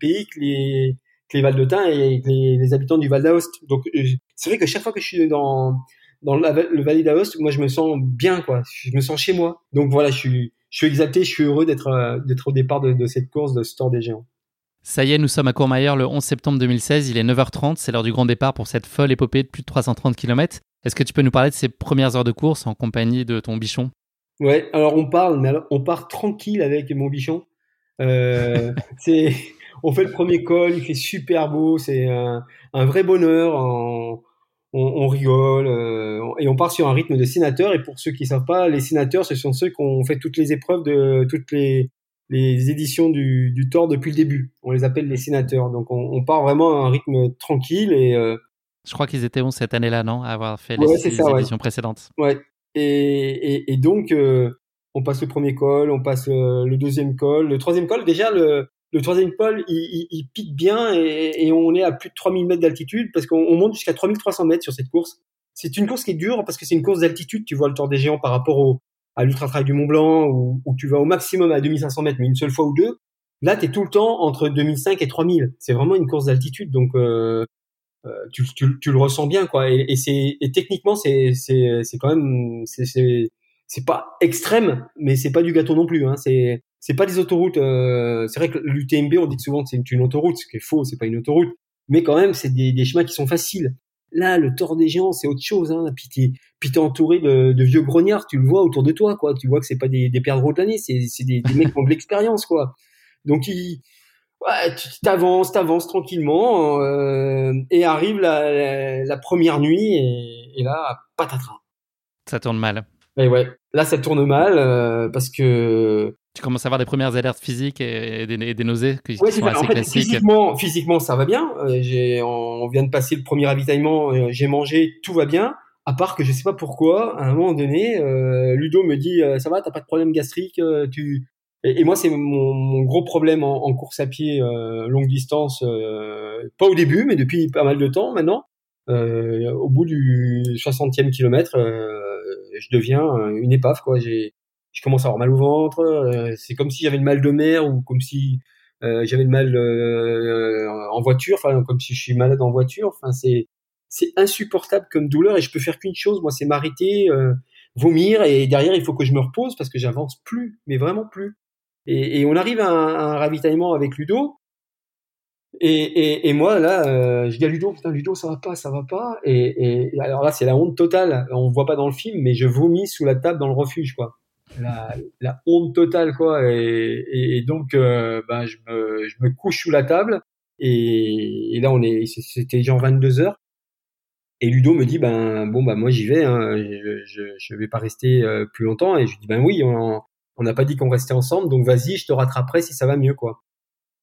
pays que les Val-d'Autun et les habitants du Val d'Aoste. Donc c'est vrai que chaque fois que je suis dans le Vallée d'Aoste, moi je me sens bien quoi. Je me sens chez moi. Donc voilà je suis exalté, je suis heureux d'être au départ de cette course de Tor des Géants. Ça y est, nous sommes à Courmayeur le 11 septembre 2016, il est 9h30, c'est l'heure du grand départ pour cette folle épopée de plus de 330 km. Est-ce que tu peux nous parler de ces premières heures de course en compagnie de ton bichon ? Ouais, alors on part tranquille avec mon bichon. On fait le premier col, il fait super beau, c'est un vrai bonheur, on rigole et on part sur un rythme de sénateur. Et pour ceux qui ne savent pas, les sénateurs, ce sont ceux qui ont fait toutes les épreuves de toutes les éditions du Tor depuis le début. On les appelle les sénateurs. Donc on part vraiment à un rythme tranquille. Et je crois qu'ils étaient 11 cette année-là, non, à avoir fait les éditions précédentes. Ouais. Et donc on passe le premier col, on passe le deuxième col, le troisième col. Déjà le troisième col, il pique bien et on est à plus de 3000 mètres d'altitude parce qu'on monte jusqu'à 3300 mètres sur cette course. C'est une course qui est dure parce que c'est une course d'altitude. Tu vois le Tor des Géants par rapport à l'Ultra-Trail du Mont Blanc où tu vas au maximum à 2500 mètres, mais une seule fois ou deux. Là, t'es tout le temps entre 2005 et 3000. C'est vraiment une course d'altitude. Donc, tu le ressens bien, quoi. Et techniquement, c'est quand même, c'est pas extrême, mais c'est pas du gâteau non plus, hein. C'est pas des autoroutes. C'est vrai que l'UTMB, on dit souvent que c'est une autoroute, ce qui est faux, c'est pas une autoroute. Mais quand même, c'est des chemins qui sont faciles. Là, le Tor des Géants, c'est autre chose, hein. Puis t'es entouré de vieux grognards, tu le vois autour de toi, quoi. Tu vois que c'est pas des perdreaux de l'année, c'est des mecs qui ont de l'expérience, quoi. Donc tu t'avances tranquillement et arrive la première nuit et là, patatras. Ça tourne mal. Et ouais, là ça tourne mal parce que tu commences à avoir des premières alertes physiques et des nausées qui sont assez classiques. Physiquement, ça va bien. On vient de passer le premier ravitaillement. J'ai mangé, tout va bien. À part que je sais pas pourquoi, à un moment donné, Ludo me dit ça va, t'as pas de problème gastrique. Et moi, c'est mon gros problème en course à pied longue distance. Pas au début, mais depuis pas mal de temps maintenant. Au bout du 60e kilomètre, je deviens une épave, quoi. Je commence à avoir mal au ventre, c'est comme si j'avais le mal de mer ou comme si j'avais le mal en voiture, enfin comme si je suis malade en voiture, enfin c'est insupportable comme douleur et je peux faire qu'une chose, moi c'est m'arrêter, vomir et derrière il faut que je me repose parce que j'avance plus, mais vraiment plus. Et on arrive à un ravitaillement avec Ludo et moi là je dis à Ludo, putain Ludo ça va pas et alors là c'est la honte totale, on le voit pas dans le film mais je vomis sous la table dans le refuge quoi. La honte totale quoi et donc je me couche sous la table et là c'était genre 22h et Ludo me dit moi j'y vais hein, je vais pas rester plus longtemps et je lui dis oui on n'a pas dit qu'on restait ensemble donc vas-y je te rattraperai si ça va mieux quoi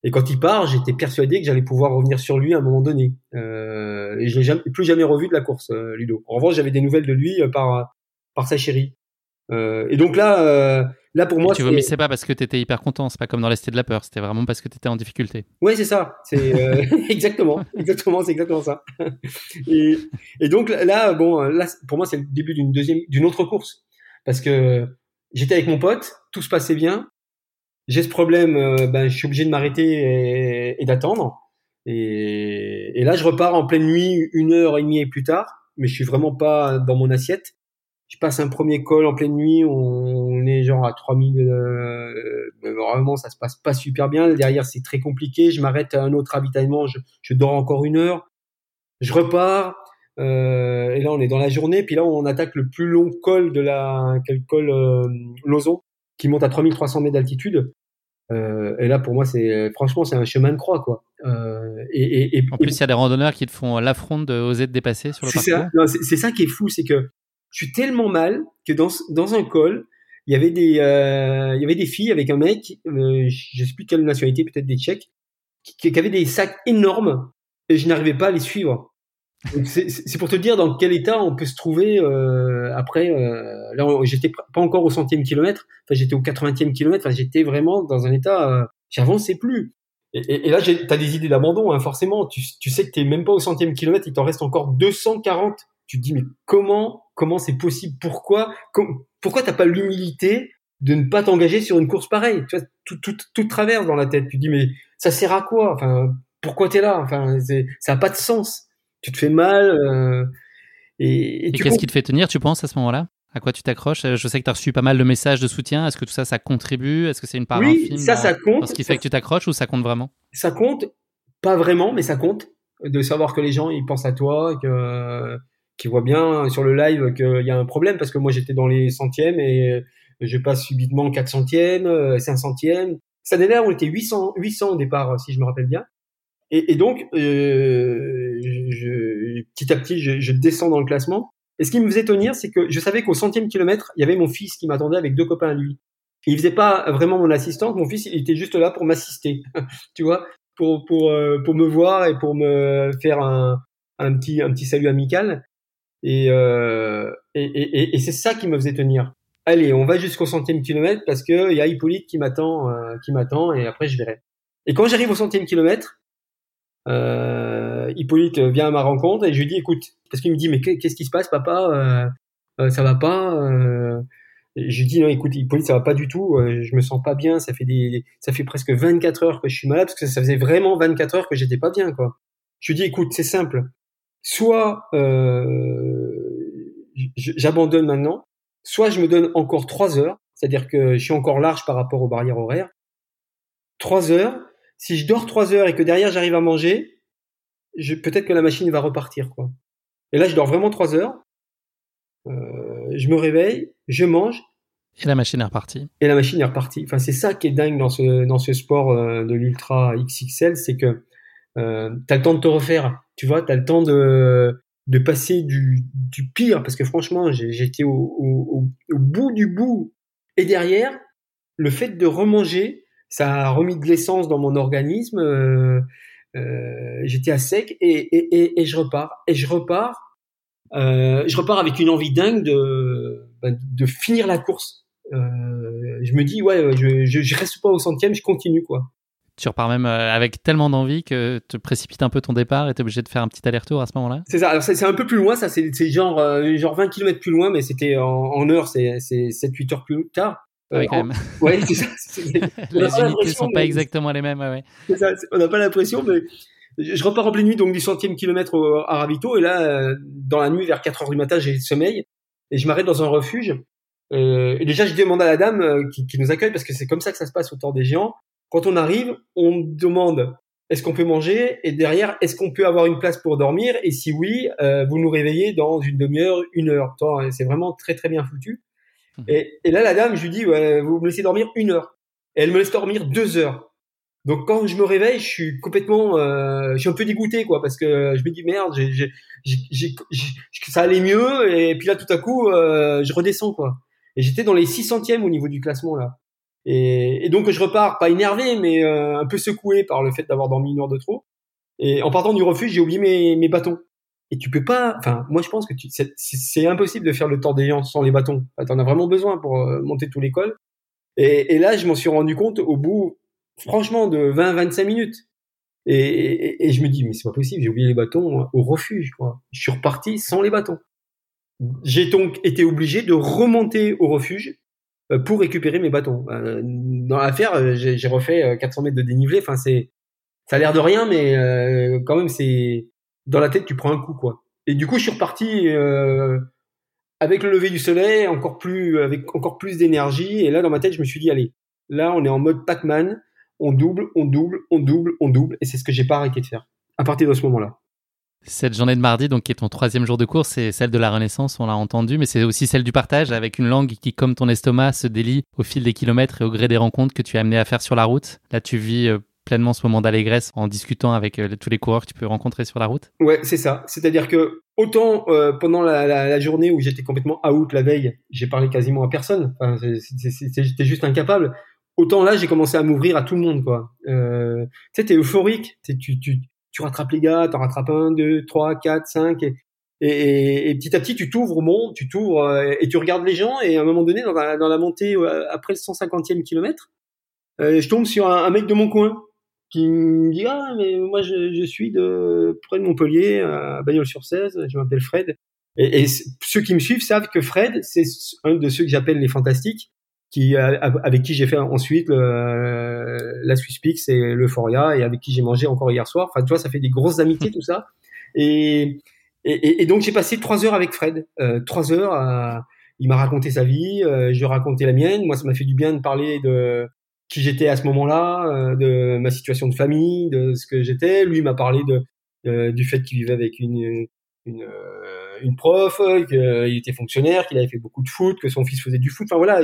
et quand il part j'étais persuadé que j'allais pouvoir revenir sur lui à un moment donné et je l'ai plus jamais revu de la course Ludo. En revanche j'avais des nouvelles de lui par sa chérie. Et donc là pour moi, tu vomissais pas parce que t'étais hyper content, c'est pas comme dans la Cité de la peur, c'était vraiment parce que t'étais en difficulté. Ouais, c'est ça, c'est exactement, c'est exactement ça. Et donc là pour moi c'est le début d'une autre course parce que j'étais avec mon pote, tout se passait bien, j'ai ce problème, je suis obligé de m'arrêter et d'attendre. Et là je repars en pleine nuit, 1h30 plus tard, mais je suis vraiment pas dans mon assiette. Je passe un premier col en pleine nuit, on est genre à 3000, vraiment ça se passe pas super bien, derrière c'est très compliqué, je m'arrête à un autre ravitaillement, je dors encore 1 heure, je repars, et là on est dans la journée, puis là on attaque le plus long col, le col Lozon, qui monte à 3300 mètres d'altitude, Et là, pour moi, c'est un chemin de croix, quoi. Et en plus, il y a des randonneurs qui te font l'affront d'oser te dépasser sur le parcours. C'est ça qui est fou, c'est que je suis tellement mal que dans un col, il y avait des filles avec un mec, je sais plus quelle nationalité, peut-être des Tchèques, qui avaient des sacs énormes et je n'arrivais pas à les suivre. Donc c'est pour te dire dans quel état on peut se trouver après. Là, j'étais pas encore au 100e kilomètre, enfin j'étais au 80e kilomètre, enfin j'étais vraiment dans un état, j'avançais plus. Et là, t'as des idées d'abandon, hein, forcément. Tu sais que t'es même pas au 100e kilomètre, il t'en reste encore 240. Tu te dis, mais comment c'est possible? Pourquoi t'as pas l'humilité de ne pas t'engager sur une course pareille? Tu vois, tout traverse dans la tête. Tu te dis, mais ça sert à quoi? Enfin, pourquoi t'es là? Enfin, ça a pas de sens. Tu te fais mal. Et qu'est-ce qui te fait tenir, tu penses, à ce moment-là? À quoi tu t'accroches? Je sais que tu as reçu pas mal de messages de soutien. Est-ce que tout ça, ça contribue? Est-ce que c'est une part infime? Oui, ça compte. Ce qui fait que tu t'accroches ou ça compte vraiment? Ça compte, pas vraiment, mais ça compte. De savoir que les gens, ils pensent à toi, qu'ils voient bien sur le live qu'il y a un problème. Parce que moi, j'étais dans les centièmes et je passe subitement 400e, 500e. Ça délire, on était 800 au départ, si je me rappelle bien. Et donc, petit à petit, je descends dans le classement. Et ce qui me faisait tenir, c'est que je savais qu'au 100e kilomètre, il y avait mon fils qui m'attendait avec deux copains à lui. Et il faisait pas vraiment mon assistante. Mon fils, il était juste là pour m'assister, tu vois, pour me voir et pour me faire un petit salut amical. Et c'est ça qui me faisait tenir. Allez, on va jusqu'au 100e kilomètre parce que il y a Hippolyte qui m'attend et après je verrai. Et quand j'arrive au 100e kilomètre, Hippolyte vient à ma rencontre et je lui dis écoute, parce qu'il me dit mais qu'est-ce qui se passe papa, ça va pas, je lui dis non écoute Hippolyte, ça va pas du tout, je me sens pas bien, ça fait presque 24 heures que je suis malade, parce que ça faisait vraiment 24 heures que j'étais pas bien, quoi. Je lui dis écoute, c'est simple, soit j'abandonne maintenant, soit je me donne encore 3 heures, c'est-à-dire que je suis encore large par rapport aux barrières horaires, 3 heures. Si je dors 3 heures et que derrière j'arrive à manger, peut-être que la machine va repartir, quoi. Et là, je dors vraiment 3 heures. Je me réveille, je mange. Et la machine est repartie. Enfin, c'est ça qui est dingue dans ce sport de l'ultra XXL, c'est que t'as le temps de te refaire. Tu vois, t'as le temps de passer du pire, parce que franchement, j'étais au bout du bout. Et derrière, le fait de remanger, ça a remis de l'essence dans mon organisme, j'étais à sec et je repars avec une envie dingue de finir la course. Je me dis ouais, je reste pas au 100e, je continue, quoi. Tu repars même avec tellement d'envie que tu précipites un peu ton départ et t'es obligé de faire un petit aller-retour à ce moment-là. C'est ça. Alors c'est un peu plus loin, ça c'est genre 20 km plus loin, mais c'était en heure, c'est 7-8 heures plus tard. Oui, quand même. Ouais, c'est ça. Les unités sont pas exactement les mêmes. Ouais. C'est ça, on n'a pas l'impression, mais je repars en pleine nuit, donc du 100e kilomètre à Ravito, et là, dans la nuit, vers 4 heures du matin, j'ai le sommeil, et je m'arrête dans un refuge. Et déjà, je demande à la dame qui nous accueille, parce que c'est comme ça que ça se passe au Tor des Géants. Quand on arrive, on demande est-ce qu'on peut manger, et derrière, est-ce qu'on peut avoir une place pour dormir, et si oui, vous nous réveillez dans une demi-heure, une heure. C'est vraiment très très bien foutu. Et là, la dame, je lui dis, ouais, vous me laissez dormir 1 heure. Et elle me laisse dormir 2 heures. Donc, quand je me réveille, je suis complètement, je suis un peu dégoûté, quoi, parce que je me dis, merde, ça allait mieux, et puis là, tout à coup, je redescends, quoi. Et j'étais dans les 600e au niveau du classement, là. Et donc, je repars, pas énervé, mais un peu secoué par le fait d'avoir dormi 1 heure de trop. Et en partant du refuge, j'ai oublié mes bâtons. Et tu peux pas, enfin, moi je pense que c'est impossible de faire le Tor des Géants sans les bâtons. Enfin, t'en as vraiment besoin pour monter tout l'école. Et là, je m'en suis rendu compte au bout, franchement, de 20-25 minutes. Et je me dis, mais c'est pas possible, j'ai oublié les bâtons au refuge, quoi. Je suis reparti sans les bâtons. J'ai donc été obligé de remonter au refuge pour récupérer mes bâtons. Dans l'affaire, j'ai refait 400 mètres de dénivelé. Enfin, ça a l'air de rien, mais quand même, c'est. Dans la tête, tu prends un coup, quoi. Et du coup, je suis reparti avec le lever du soleil, avec encore plus d'énergie. Et là, dans ma tête, je me suis dit, allez, là, on est en mode Pac-Man, on double, on double, on double, on double. Et c'est ce que j'ai pas arrêté de faire à partir de ce moment-là. Cette journée de mardi, donc, qui est ton troisième jour de course, c'est celle de la Renaissance, on l'a entendu, mais c'est aussi celle du partage avec une langue qui, comme ton estomac, se délie au fil des kilomètres et au gré des rencontres que tu es amené à faire sur la route. Là, tu vis pleinement ce moment d'allégresse en discutant avec tous les coureurs que tu peux rencontrer sur la route. Ouais, c'est ça. C'est-à-dire que autant pendant la journée où j'étais complètement out la veille, j'ai parlé quasiment à personne. Enfin, j'étais juste incapable. Autant là, j'ai commencé à m'ouvrir à tout le monde, quoi. Tu sais, t'es euphorique. Tu rattrapes les gars, t'en rattrapes 1, 2, 3, 4, 5 et petit à petit tu t'ouvres au monde, tu t'ouvres et tu regardes les gens, et à un moment donné dans la montée après le 150e kilomètre, je tombe sur un mec de mon coin qui me dit « Ah, mais moi je suis de près de Montpellier, à Bagnols-sur-Cèze, je m'appelle Fred. » Et ceux qui me suivent savent que Fred, c'est un de ceux que j'appelle les fantastiques, avec qui j'ai fait ensuite la Swiss Peaks et l'Euphoria, et avec qui j'ai mangé encore hier soir. Enfin, tu vois, ça fait des grosses amitiés, tout ça. Et donc, j'ai passé 3 heures avec Fred. 3 heures, il m'a raconté sa vie, je racontais la mienne. Moi, ça m'a fait du bien de parler de qui j'étais à ce moment-là, de ma situation de famille, de ce que j'étais. Lui, il m'a parlé du fait qu'il vivait avec une prof, qu'il était fonctionnaire, qu'il avait fait beaucoup de foot, que son fils faisait du foot. Enfin, voilà,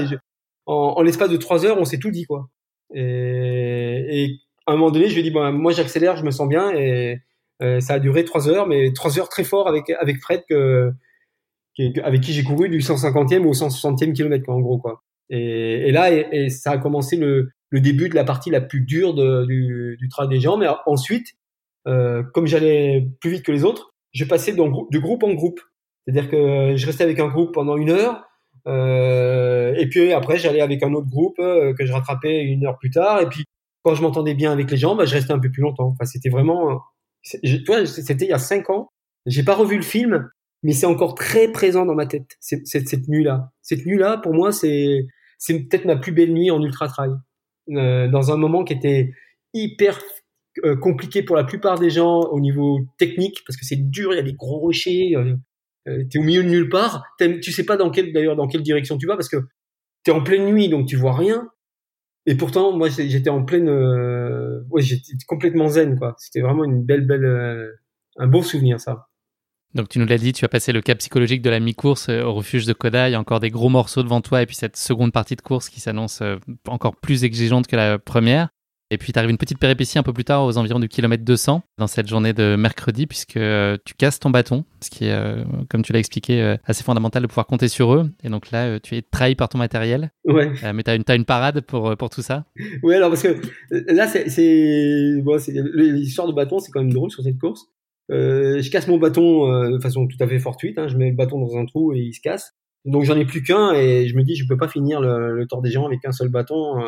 en l'espace de 3 heures, on s'est tout dit, quoi. Et à un moment donné, je lui ai dit, bon, moi, j'accélère, je me sens bien. Et ça a duré 3 heures, mais 3 heures très fort avec Fred, avec qui j'ai couru du 150e au 160e kilomètre, quoi, en gros, quoi. Et là, ça a commencé le début de la partie la plus dure du Trail des Géants. Mais ensuite, comme j'allais plus vite que les autres, je passais de groupe en groupe. C'est-à-dire que je restais avec un groupe pendant 1 heure. Et puis après j'allais avec un autre groupe que je rattrapais 1 heure plus tard, et puis quand je m'entendais bien avec les gens, bah, je restais un peu plus longtemps. Enfin, c'était vraiment, c'était il y a 5 ans. J'ai pas revu le film, mais c'est encore très présent dans ma tête, cette nuit-là. Cette nuit-là, pour moi, c'est peut-être ma plus belle nuit en ultra-trail, dans un moment qui était hyper compliqué pour la plupart des gens au niveau technique, parce que c'est dur, il y a des gros rochers, t'es au milieu de nulle part, tu sais pas dans quelle direction tu vas, parce que t'es en pleine nuit, donc tu vois rien. Et pourtant, moi, j'étais en pleine, j'étais complètement zen, quoi. C'était vraiment une belle, un beau souvenir, ça. Donc tu nous l'as dit, tu as passé le cap psychologique de la mi-course au refuge de Koda, il y a encore des gros morceaux devant toi, et puis cette seconde partie de course qui s'annonce encore plus exigeante que la première. Et puis, t'arrives une petite péripétie un peu plus tard, aux environs du kilomètre 200, dans cette journée de mercredi, puisque tu casses ton bâton, ce qui est, comme tu l'as expliqué, assez fondamental de pouvoir compter sur eux. Et donc là, tu es trahi par ton matériel. Ouais. Mais t'as une parade pour tout ça. Ouais, alors parce que là, c'est l'histoire de bâton, c'est quand même drôle sur cette course. Je casse mon bâton de façon tout à fait fortuite. Hein, je mets le bâton dans un trou et il se casse. Donc j'en ai plus qu'un, et je me dis, je peux pas finir le Tor des Géants avec un seul bâton.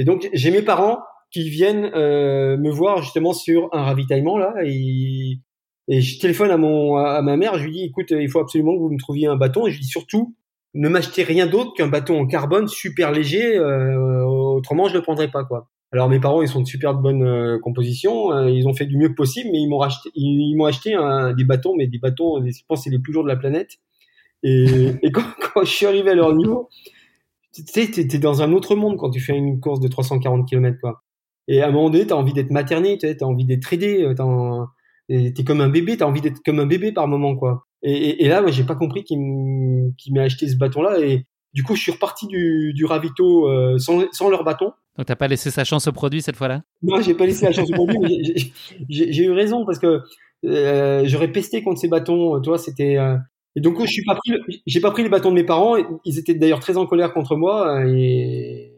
Et donc, j'ai mes parents qui viennent me voir justement sur un ravitaillement, là, et je téléphone à ma mère, je lui dis, écoute, il faut absolument que vous me trouviez un bâton, et je lui dis, surtout, ne m'achetez rien d'autre qu'un bâton en carbone super léger, autrement, je le prendrai pas, quoi. Alors, mes parents, ils sont de super bonne composition, ils ont fait du mieux que possible, mais ils m'ont acheté des bâtons, mais des bâtons, je pense, c'est les plus lourds de la planète. Et quand je suis arrivé à leur niveau, t'es dans un autre monde quand tu fais une course de 340 km, quoi. Et à un moment donné, t'as envie d'être materné, t'as envie d'être aidé, t'es comme un bébé, t'as envie d'être comme un bébé par moment, quoi. Et là, moi, j'ai pas compris qu'il m'ait acheté ce bâton-là, et du coup, je suis reparti du ravito sans leur bâton. Donc, t'as pas laissé sa chance au produit cette fois-là? Non, j'ai pas laissé la chance au produit, mais j'ai eu raison, parce que j'aurais pesté contre ces bâtons, tu vois, c'était... Et donc, j'ai pas pris les bâtons de mes parents. Ils étaient d'ailleurs très en colère contre moi. Et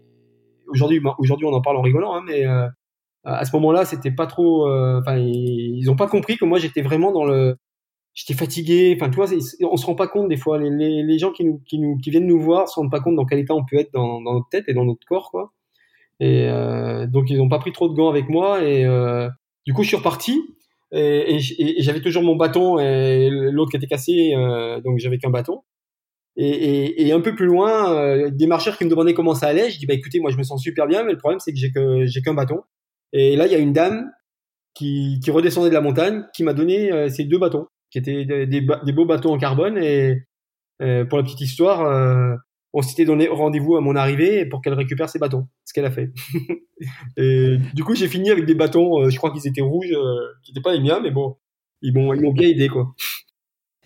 aujourd'hui, on en parle en rigolant, hein, mais à ce moment-là, c'était pas trop. Enfin, ils ont pas compris que moi, j'étais vraiment j'étais fatigué. Enfin, tu vois, on se rend pas compte des fois. Les gens qui viennent nous voir se rendent pas compte dans quel état on peut être dans notre tête et dans notre corps, quoi. Et donc, ils ont pas pris trop de gants avec moi. Et du coup, je suis reparti. Et j'avais toujours mon bâton, et l'autre qui était cassé, donc j'avais qu'un bâton. Et un peu plus loin, des marcheurs qui me demandaient comment ça allait, je dis, bah écoutez, moi je me sens super bien, mais le problème c'est que j'ai qu'un bâton. Et là, il y a une dame qui redescendait de la montagne, qui m'a donné ces 2 bâtons, qui étaient des beaux bâtons en carbone. Et pour la petite histoire, on s'était donné rendez-vous à mon arrivée pour qu'elle récupère ses bâtons, ce qu'elle a fait. Et du coup, j'ai fini avec des bâtons, je crois qu'ils étaient rouges, qui n'étaient pas les miens, mais bon. Ils m'ont bien aidé, quoi.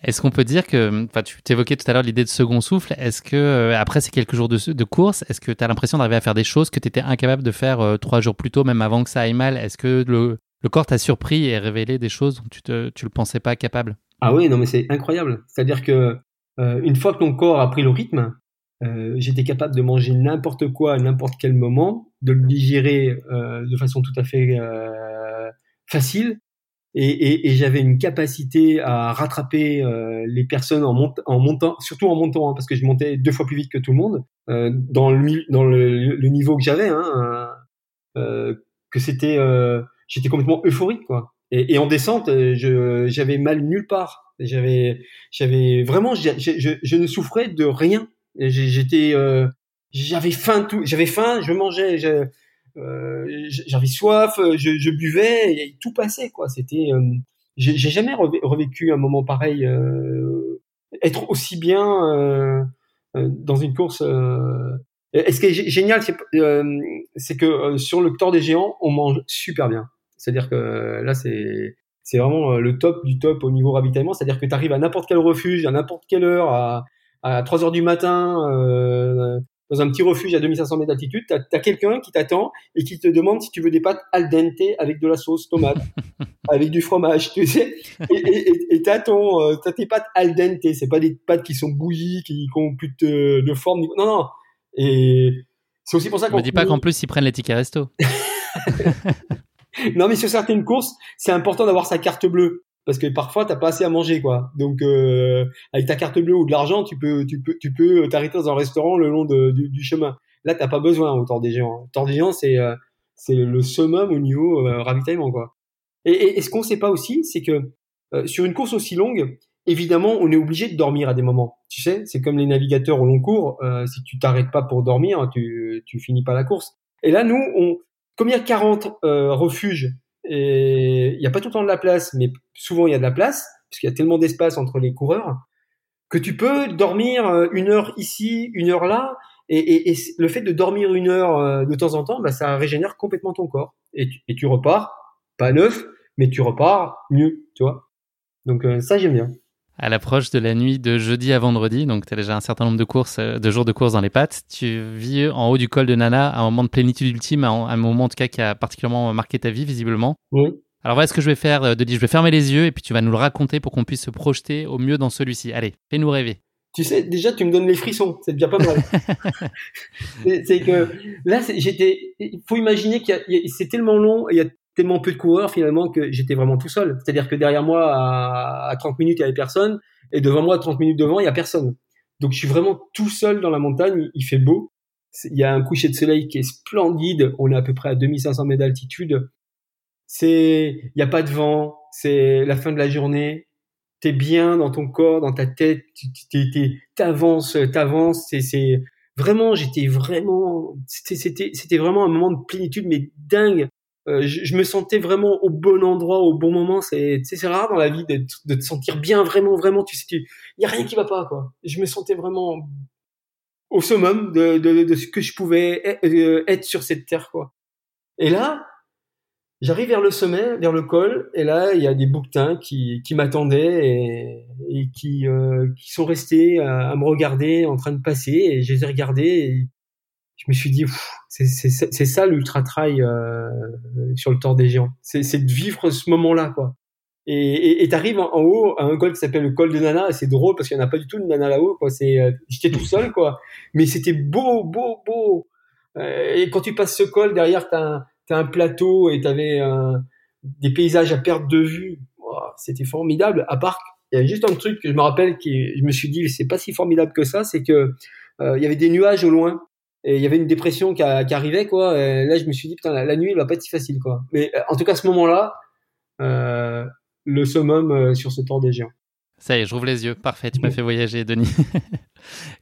Est-ce qu'on peut dire que, enfin, tu t'évoquais tout à l'heure l'idée de second souffle, est-ce que, après ces quelques jours de course, est-ce que tu as l'impression d'arriver à faire des choses que tu étais incapable de faire 3 jours plus tôt, même avant que ça aille mal? Est-ce que le corps t'a surpris et révélé des choses dont tu le pensais pas capable? Ah oui, non mais c'est incroyable. C'est-à-dire que une fois que ton corps a pris le rythme, j'étais capable de manger n'importe quoi à n'importe quel moment, de le digérer de façon tout à fait facile. Et j'avais une capacité à rattraper les personnes en montant, surtout en montant, hein, parce que je montais 2 fois plus vite que tout le monde dans le niveau que j'avais, hein, que c'était, j'étais complètement euphorique, quoi. Et en descente, j'avais mal nulle part. J'avais vraiment, je ne souffrais de rien. J'avais faim, j'avais faim, je mangeais. J'avais soif, je buvais, et tout passait, quoi. C'était, j'ai jamais revécu un moment pareil, être aussi bien dans une course. Et ce qui est génial, c'est que sur le Tor des Géants, on mange super bien. C'est-à-dire que là, c'est vraiment le top du top au niveau ravitaillement. C'est-à-dire que tu arrives à n'importe quel refuge, à n'importe quelle heure, à 3h du matin. Dans un petit refuge à 2500 mètres d'altitude, t'as quelqu'un qui t'attend et qui te demande si tu veux des pâtes al dente avec de la sauce tomate, avec du fromage, tu sais. Et t'as tes pâtes al dente. C'est pas des pâtes qui sont bouillies, qui ont plus de forme. Non, non. Et c'est aussi pour ça qu'on... Ne me dis pas qu'en plus, ils prennent les tickets resto. Non, mais sur certaines courses, c'est important d'avoir sa carte bleue. Parce que parfois t'as pas assez à manger, quoi. Donc avec ta carte bleue ou de l'argent, tu peux t'arrêter dans un restaurant le long du chemin. Là t'as pas besoin au Tor des Géants. Tor des Géants c'est le summum au niveau ravitaillement, quoi. Et ce qu'on sait pas aussi, c'est que sur une course aussi longue, évidemment on est obligé de dormir à des moments. Tu sais, c'est comme les navigateurs au long cours. Si tu t'arrêtes pas pour dormir, tu finis pas la course. Et là nous, comme il y a 40 refuges. Et il n'y a pas tout le temps de la place, mais souvent il y a de la place, parce qu'il y a tellement d'espace entre les coureurs, que tu peux dormir 1 heure ici, 1 heure là, et le fait de dormir 1 heure de temps en temps, bah, ça régénère complètement ton corps. Et tu repars, pas neuf, mais tu repars mieux, tu vois. Donc ça, j'aime bien. À l'approche de la nuit de jeudi à vendredi, donc tu as déjà un certain nombre de jours de course dans les pattes, tu vis en haut du col de Nana un moment de plénitude ultime, un moment en tout cas qui a particulièrement marqué ta vie visiblement. Oui. Alors voilà ce que je vais faire, Denis, je vais fermer les yeux et puis tu vas nous le raconter pour qu'on puisse se projeter au mieux dans celui-ci. Allez, fais-nous rêver. Tu sais, déjà tu me donnes les frissons, c'est déjà pas mal. c'est que là, il faut imaginer c'est tellement long, il y a tellement peu de coureurs finalement que j'étais vraiment tout seul. C'est-à-dire que derrière moi, à 30 minutes, il y avait personne. Et devant moi, à 30 minutes devant, il y a personne. Donc, je suis vraiment tout seul dans la montagne. Il fait beau. Il y a un coucher de soleil qui est splendide. On est à peu près à 2500 mètres d'altitude. Il n'y a pas de vent. C'est la fin de la journée. T'es bien dans ton corps, dans ta tête. T'avances. C'est vraiment, c'était vraiment un moment de plénitude, mais dingue. Je me sentais vraiment au bon endroit, au bon moment. C'est rare dans la vie de te sentir bien, vraiment, vraiment. Tu sais, il y a rien qui va pas, quoi. Je me sentais vraiment au summum de ce que je pouvais être sur cette terre, quoi. Et là, j'arrive vers le sommet, vers le col, et là, il y a des bouquetins qui m'attendaient et qui sont restés à me regarder en train de passer. Et je les ai regardés. Je me suis dit, c'est ça l'ultra-trail sur le Tor des Géants. C'est de vivre ce moment-là, quoi. Et t'arrives en haut à un col qui s'appelle le col de Nana. Et c'est drôle parce qu'il n'y en a pas du tout de Nana là-haut, quoi. J'étais tout seul, quoi. Mais c'était beau, beau, beau. Et quand tu passes ce col, derrière, t'as un plateau et t'avais des paysages à perte de vue. Oh, c'était formidable. À part, il y avait juste un truc que je me rappelle je me suis dit, c'est pas si formidable que ça. C'est que il y avait des nuages au loin. Et il y avait une dépression qui arrivait, quoi. Et là, je me suis dit, putain, la nuit, elle va pas être si facile, quoi. Mais en tout cas, à ce moment-là, le summum sur ce Tor des Géants. Ça y est, je rouvre les yeux. Parfait, tu m'as fait voyager, Denis.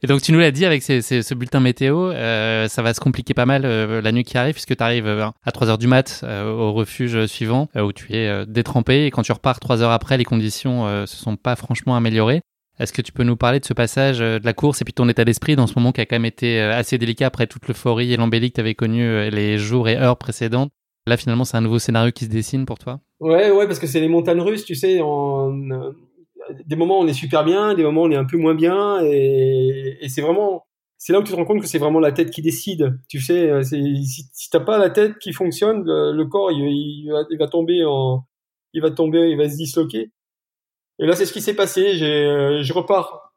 Et donc, tu nous l'as dit avec ce bulletin météo, ça va se compliquer pas mal la nuit qui arrive, puisque tu arrives à 3h du mat au refuge suivant, où tu es détrempé. Et quand tu repars 3 heures après, les conditions se sont pas franchement améliorées. Est-ce que tu peux nous parler de ce passage de la course et puis ton état d'esprit dans ce moment qui a quand même été assez délicat après toute l'euphorie et l'embellie que tu avais connue les jours et heures précédentes? Là, finalement, c'est un nouveau scénario qui se dessine pour toi? Ouais, parce que c'est les montagnes russes, tu sais, des moments on est super bien, des moments on est un peu moins bien, et c'est vraiment, c'est là où tu te rends compte que c'est vraiment la tête qui décide, tu sais, si t'as pas la tête qui fonctionne, le corps il va se disloquer. Et là c'est ce qui s'est passé, je repars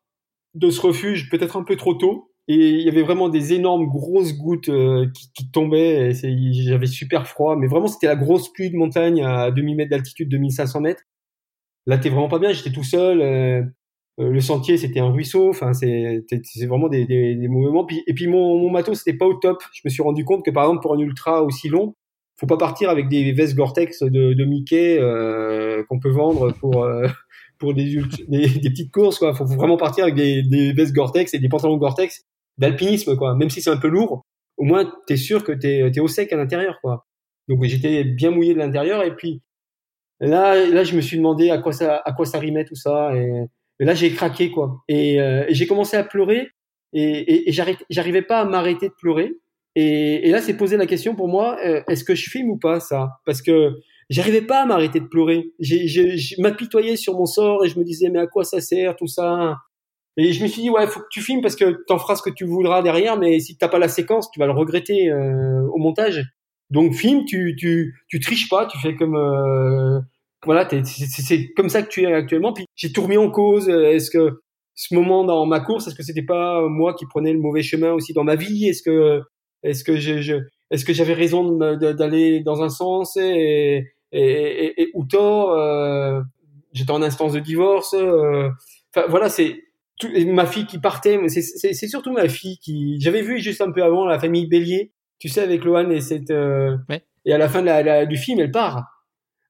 de ce refuge peut-être un peu trop tôt, et il y avait vraiment des énormes grosses gouttes qui tombaient, j'avais super froid, mais vraiment c'était la grosse pluie de montagne à 2000 mètres d'altitude, 2500 mètres. Là, t'es vraiment pas bien, j'étais tout seul, le sentier, c'était un ruisseau, enfin, c'est vraiment des mauvais moments. Et puis, mon matos, c'était pas au top. Je me suis rendu compte que, par exemple, pour un ultra aussi long, faut pas partir avec des vestes Gore-Tex de Mickey, qu'on peut vendre pour des petites courses, quoi. Faut vraiment partir avec des vestes Gore-Tex et des pantalons Gore-Tex d'alpinisme, quoi. Même si c'est un peu lourd, au moins, t'es sûr que t'es au sec à l'intérieur, quoi. Donc, j'étais bien mouillé de l'intérieur, et puis, Là, je me suis demandé à quoi ça rimait tout ça, et là j'ai craqué, quoi. Et j'ai commencé à pleurer, et j'arrivais pas à m'arrêter de pleurer. Et là, c'est posé la question pour moi, est-ce que je filme ou pas ça ? Parce que j'arrivais pas à m'arrêter de pleurer. Je m'apitoyais sur mon sort et je me disais mais à quoi ça sert tout ça ? Et je me suis dit ouais, faut que tu filmes parce que t'en feras ce que tu voudras derrière, mais si t'as pas la séquence, tu vas le regretter au montage. Donc film, tu triches pas, tu fais comme voilà, c'est comme ça que tu es actuellement. Puis j'ai tout remis en cause. Est-ce que ce moment dans ma course, est-ce que c'était pas moi qui prenais le mauvais chemin aussi dans ma vie ? Est-ce que j'avais raison d'aller dans un sens et ou tort J'étais en instance de divorce. Enfin voilà, c'est tout, ma fille qui partait, mais c'est surtout ma fille qui j'avais vu juste un peu avant la famille Bélier. Tu sais, avec Loane et cette ouais. Et à la fin de du film, elle part.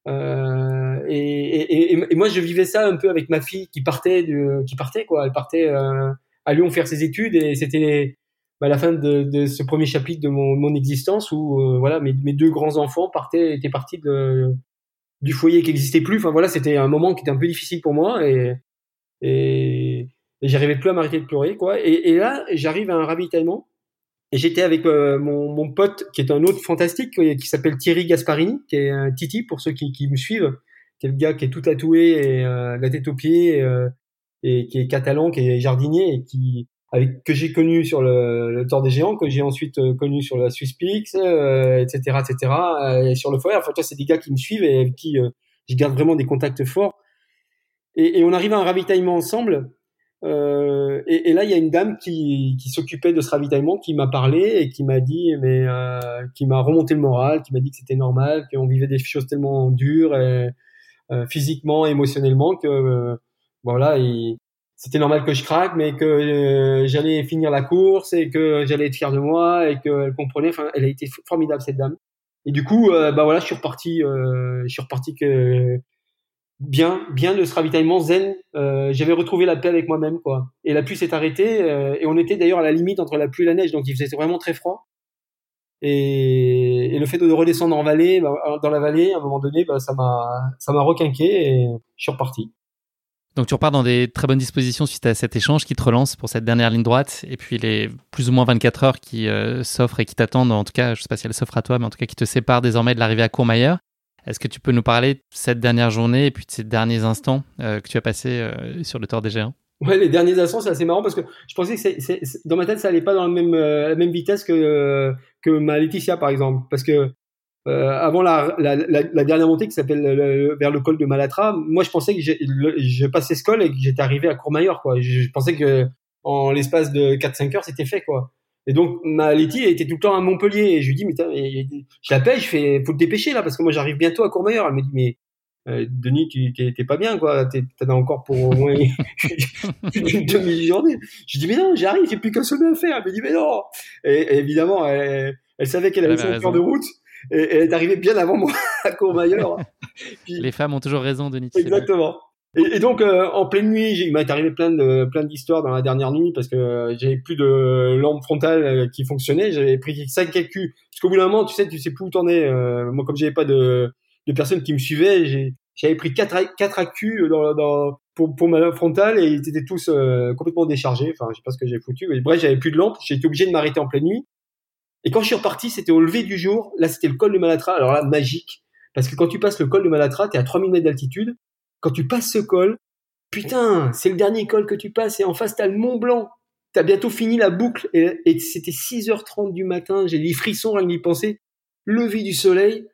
Et moi, je vivais ça un peu avec ma fille qui partait quoi. Elle partait à Lyon faire ses études, et c'était la fin de ce premier chapitre de mon existence où voilà, mes deux grands enfants étaient partis du foyer qui n'existait plus. Enfin voilà, c'était un moment qui était un peu difficile pour moi, et j'arrivais plus à m'arrêter de pleurer, quoi. Et là, j'arrive à un ravitaillement. Et j'étais avec mon pote qui est un autre fantastique qui s'appelle Thierry Gasparini, qui est un Titi pour ceux qui me suivent, qui est le gars qui est tout tatoué et la tête aux pieds, et qui est catalan, qui est jardinier, et que j'ai connu sur le Tor des Géants, que j'ai ensuite connu sur la Swiss Peaks, etc., et sur le Federer. Enfin, toi, c'est des gars qui me suivent et avec qui je garde vraiment des contacts forts. Et on arrive à un ravitaillement ensemble. Et là, il y a une dame qui s'occupait de ce ravitaillement, qui m'a parlé et qui m'a dit, mais qui m'a remonté le moral, qui m'a dit que c'était normal, qu'on vivait des choses tellement dures, physiquement, émotionnellement, que voilà, c'était normal que je craque, mais que j'allais finir la course et que j'allais être fier de moi, et qu'elle comprenait. Enfin, elle a été formidable, cette dame. Et du coup, voilà, je suis reparti bien de ce ravitaillement zen, j'avais retrouvé la paix avec moi-même, quoi. Et la pluie s'est arrêtée, et on était d'ailleurs à la limite entre la pluie et la neige, donc il faisait vraiment très froid. Et le fait de redescendre en vallée, dans la vallée, à un moment donné, ça m'a requinqué, et je suis reparti. Donc tu repars dans des très bonnes dispositions suite à cet échange qui te relance pour cette dernière ligne droite, et puis les plus ou moins 24 heures qui s'offrent et qui t'attendent, en tout cas, je sais pas si elles s'offrent à toi, mais en tout cas qui te séparent désormais de l'arrivée à Courmayeur. Est-ce que tu peux nous parler de cette dernière journée et puis de ces derniers instants que tu as passés sur le Tor des Géants ? Ouais, les derniers instants, c'est assez marrant parce que je pensais que dans ma tête, ça allait pas dans la même vitesse que ma Laetitia, par exemple. Parce que avant la dernière montée qui s'appelle vers le col de Malatra, moi, je pensais que je passais ce col et que j'étais arrivé à Courmayeur, quoi. Je pensais que en l'espace de 4-5 heures, c'était fait, quoi. Et donc, ma Letty était tout le temps à Montpellier. Et je lui dis, mais je l'appelle, je fais, faut te dépêcher, là, parce que moi, j'arrive bientôt à Courmayeur. Elle me dit, mais, Denis, t'es pas bien, quoi. T'en as encore pour au moins une demi-journée. Je dis, mais non, j'arrive, j'ai plus qu'un sommet à faire. Elle me dit, mais non. Et évidemment, elle savait qu'elle avait son plan de route. Et elle est arrivée bien avant moi à Courmayeur. Puis, les femmes ont toujours raison, Denis. Exactement. Et donc en pleine nuit, il m'est arrivé plein d'histoires dans la dernière nuit parce que j'avais plus de lampe frontale qui fonctionnait, j'avais pris 5 calculs. Parce qu'au bout d'un moment, tu sais plus où t'en es. Moi, comme j'avais pas de personnes qui me suivaient, j'avais pris 4 accus pour ma lampe frontale et ils étaient tous complètement déchargés. Enfin, je sais pas ce que j'ai foutu. Mais bref, j'avais plus de lampe, j'ai été obligé de m'arrêter en pleine nuit. Et quand je suis reparti, c'était au lever du jour. Là, c'était le col de Malatra. Alors là, magique. Parce que quand tu passes le col de Malatra, t'es à 3000 mètres d'altitude. Quand tu passes ce col, putain, c'est le dernier col que tu passes et en face, t'as le Mont Blanc. T'as bientôt fini la boucle et c'était 6h30 du matin. J'ai des frissons rien que d'y penser. Lever du soleil.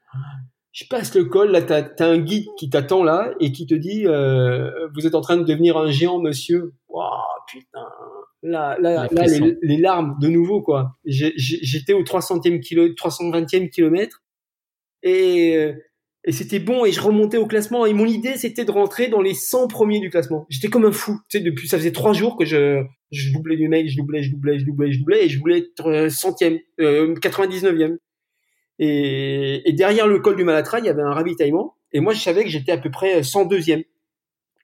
Je passe le col. Là, t'as un guide qui t'attend là et qui te dit vous êtes en train de devenir un géant, monsieur. Waouh, putain. Là, les larmes de nouveau, quoi. J'étais au 320e kilomètre. Et c'était bon, et je remontais au classement. Et mon idée, c'était de rentrer dans les 100 premiers du classement. J'étais comme un fou. Tu sais, ça faisait 3 jours que je doublais du mail, je doublais, et je voulais être 100e, 99e. Et derrière le col du Malatra, il y avait un ravitaillement. Et moi, je savais que j'étais à peu près 102e.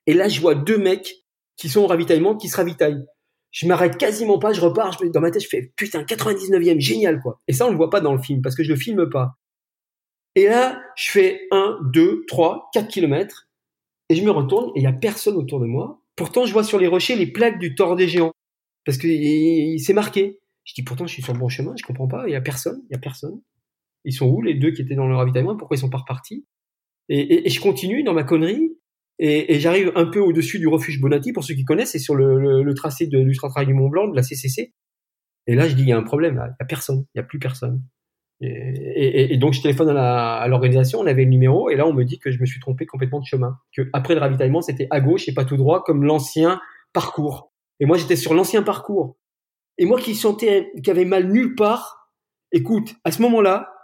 Et là, je vois 2 mecs qui sont au ravitaillement, qui se ravitaillent. Je m'arrête quasiment pas, je repars, dans ma tête, je fais, putain, 99e, génial, quoi. Et ça, on le voit pas dans le film, parce que je le filme pas. Et là, je fais 1, 2, 3, 4 kilomètres et je me retourne et il n'y a personne autour de moi. Pourtant, je vois sur les rochers les plaques du Tor des Géants parce que c'est marqué. Je dis pourtant, je suis sur le bon chemin, je comprends pas, il n'y a personne. Ils sont où les deux qui étaient dans le ravitaillement? Pourquoi ils sont pas repartis? Et je continue dans ma connerie et j'arrive un peu au-dessus du refuge Bonatti. Pour ceux qui connaissent, c'est sur le tracé de l'Ultra-Trail du Mont-Blanc, de la CCC. Et là, je dis, il y a un problème, là. Il n'y a plus personne. Et donc je téléphone à l'organisation, on avait le numéro et là on me dit que je me suis trompé complètement de chemin, que après le ravitaillement c'était à gauche et pas tout droit comme l'ancien parcours. Et moi j'étais sur l'ancien parcours. Et moi qui sentais qu'il y avait mal nulle part, écoute, à ce moment-là,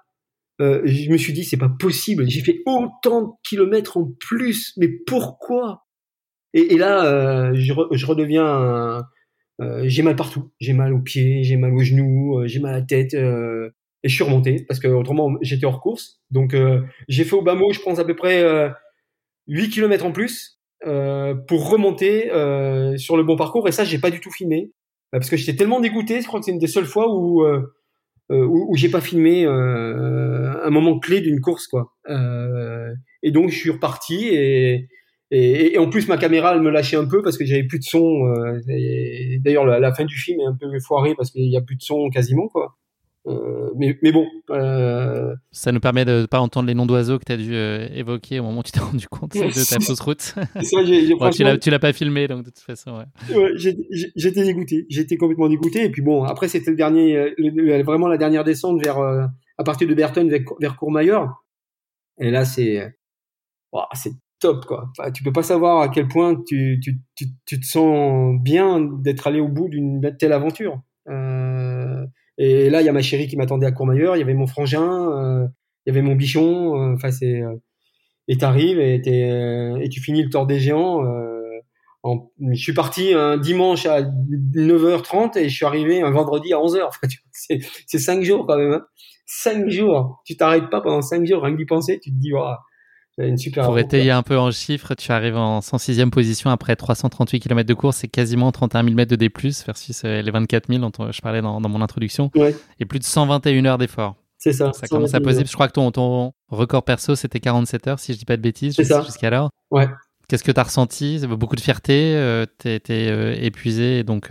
je me suis dit c'est pas possible, j'ai fait autant de kilomètres en plus, mais pourquoi ? Et là je redeviens j'ai mal partout, j'ai mal aux pieds, j'ai mal aux genoux, j'ai mal à la tête. Et je suis remonté parce que autrement j'étais hors course. Donc j'ai fait au bas mot, je pense à peu près 8 km en plus pour remonter sur le bon parcours. Et ça, j'ai pas du tout filmé parce que j'étais tellement dégoûté. Je crois que c'est une des seules fois où j'ai pas filmé un moment clé d'une course, quoi. Et donc je suis reparti et en plus ma caméra elle me lâchait un peu parce que j'avais plus de son. Et d'ailleurs la fin du film est un peu foirée parce qu'il y a plus de son quasiment, quoi. Mais bon. Ça nous permet de ne pas entendre les noms d'oiseaux que tu as dû évoquer au moment où tu t'es rendu compte de ta fausse route. Ça, bon, tu l'as pas filmé, donc de toute façon. Ouais. Ouais, j'étais dégoûté. J'étais complètement dégoûté. Et puis bon, après, c'était le dernier, vraiment la dernière descente à partir de Berton vers Courmayeur. Et là, c'est top, quoi. Enfin, tu peux pas savoir à quel point tu te sens bien d'être allé au bout d'une telle aventure. Et là, il y a ma chérie qui m'attendait à Courmayeur, il y avait mon frangin, il y avait mon bichon, enfin c'est et t'arrives et tu finis le Tor des Géants. Je suis parti un dimanche à 9h30 et je suis arrivé un vendredi à 11h. Enfin, c'est 5 jours quand même. Hein. 5 jours, tu t'arrêtes pas pendant 5 jours, rien que d'y penser, tu te dis waouh, c'est une super. Pour étayer un peu en chiffres, tu arrives en 106e position après 338 km de course et quasiment 31 000 mètres de D+, versus les 24 000 dont je parlais dans mon introduction, ouais. Et plus de 121 heures d'effort. C'est ça. Ça commence à peser. Je crois que ton record perso, c'était 47 heures, si je dis pas de bêtises, jusqu'alors. Ouais. Qu'est-ce que tu as ressenti? Beaucoup de fierté, tu étais épuisé et donc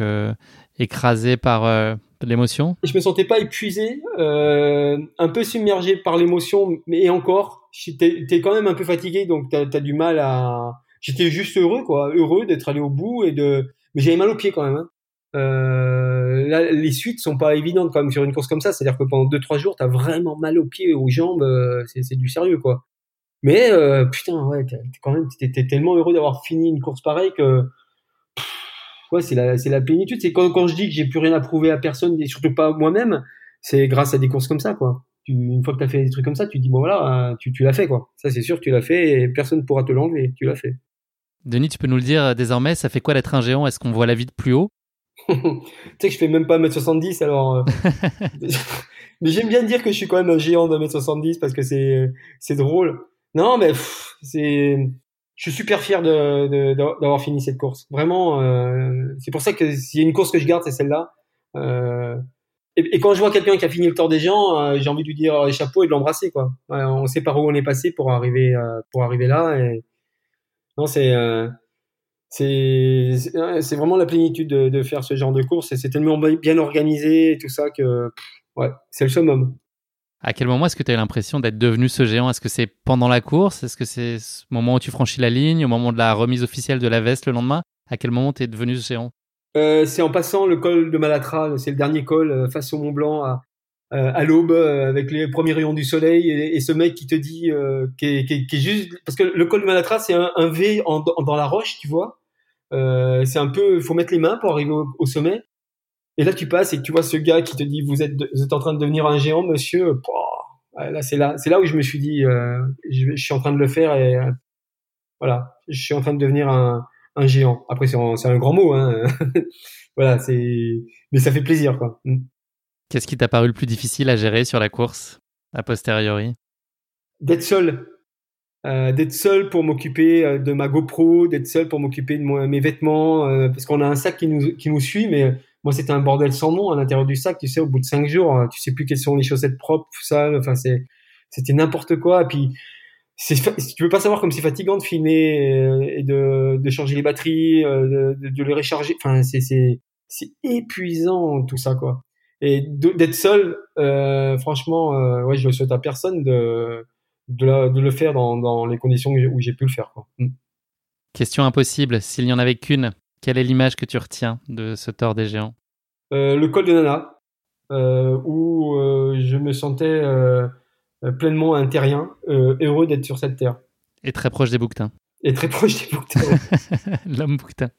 écrasé par l'émotion? Je me sentais pas épuisé, un peu submergé par l'émotion, mais encore... T'es quand même un peu fatigué, donc t'as du mal à. J'étais juste heureux, quoi, heureux d'être allé au bout mais j'avais mal aux pieds quand même. Hein. Là, les suites sont pas évidentes quand même sur une course comme ça, c'est-à-dire que pendant 2-3 jours, t'as vraiment mal aux pieds, aux jambes, c'est du sérieux, quoi. Mais putain, ouais, quand même, t'es tellement heureux d'avoir fini une course pareille que ouais, c'est la plénitude. C'est quand je dis que j'ai plus rien à prouver à personne, et surtout pas à moi-même, c'est grâce à des courses comme ça, quoi. Une fois que t'as fait des trucs comme ça, tu te dis bon voilà, tu l'as fait, quoi. Ça c'est sûr, tu l'as fait et personne pourra te l'enlever. Tu l'as fait. Denis, tu peux nous le dire désormais, ça fait quoi d'être un géant? Est-ce qu'on voit la vie de plus haut? Tu sais que je fais même pas 1m70, alors. Mais j'aime bien dire que je suis quand même un géant de 1m70 parce que c'est drôle. Non, mais je suis super fier d'avoir fini cette course. Vraiment, c'est pour ça que s'il y a une course que je garde, c'est celle-là. Et quand je vois quelqu'un qui a fini le Tor des Géants, j'ai envie de lui dire chapeau et de l'embrasser, quoi. On sait par où on est passé pour arriver là. Et... Non, c'est vraiment la plénitude de faire ce genre de course. Et c'est tellement bien organisé et tout ça que ouais, c'est le summum. À quel moment est-ce que tu as eu l'impression d'être devenu ce géant? Est-ce que c'est pendant la course? Est-ce que c'est au moment où tu franchis la ligne, au moment de la remise officielle de la veste le lendemain? À quel moment tu es devenu ce géant? C'est en passant le col de Malatra, c'est le dernier col face au Mont Blanc à l'aube avec les premiers rayons du soleil et ce mec qui te dit qui est juste parce que le col de Malatra c'est un V dans la roche, tu vois. C'est un peu, faut mettre les mains pour arriver au sommet. Et là tu passes et tu vois ce gars qui te dit vous êtes en train de devenir un géant, monsieur. Pouah, là c'est là où je me suis dit je suis en train de le faire et voilà, je suis en train de devenir un géant. Après c'est un grand mot, hein. Voilà, mais ça fait plaisir quoi. Qu'est-ce qui t'a paru le plus difficile à gérer sur la course a posteriori? D'être seul pour m'occuper de ma GoPro, d'être seul pour m'occuper de mes vêtements, parce qu'on a un sac qui nous suit, mais moi c'était un bordel sans nom à l'intérieur du sac, tu sais, au bout de 5 jours, tu sais plus quelles sont les chaussettes propres, tout ça, enfin c'était n'importe quoi, et puis tu peux pas savoir comme c'est fatigant de filmer et de changer les batteries, de les recharger, enfin c'est épuisant tout ça quoi. Et d'être seul, franchement, ouais, je le souhaite à personne de le faire dans les conditions où j'ai pu le faire, quoi. Question impossible, s'il n'y en avait qu'une, quelle est l'image que tu retiens de ce Tor des Géants? Le col de Nana, où je me sentais pleinement un terrien, heureux d'être sur cette terre. Et très proche des bouquetins. L'homme bouquetin.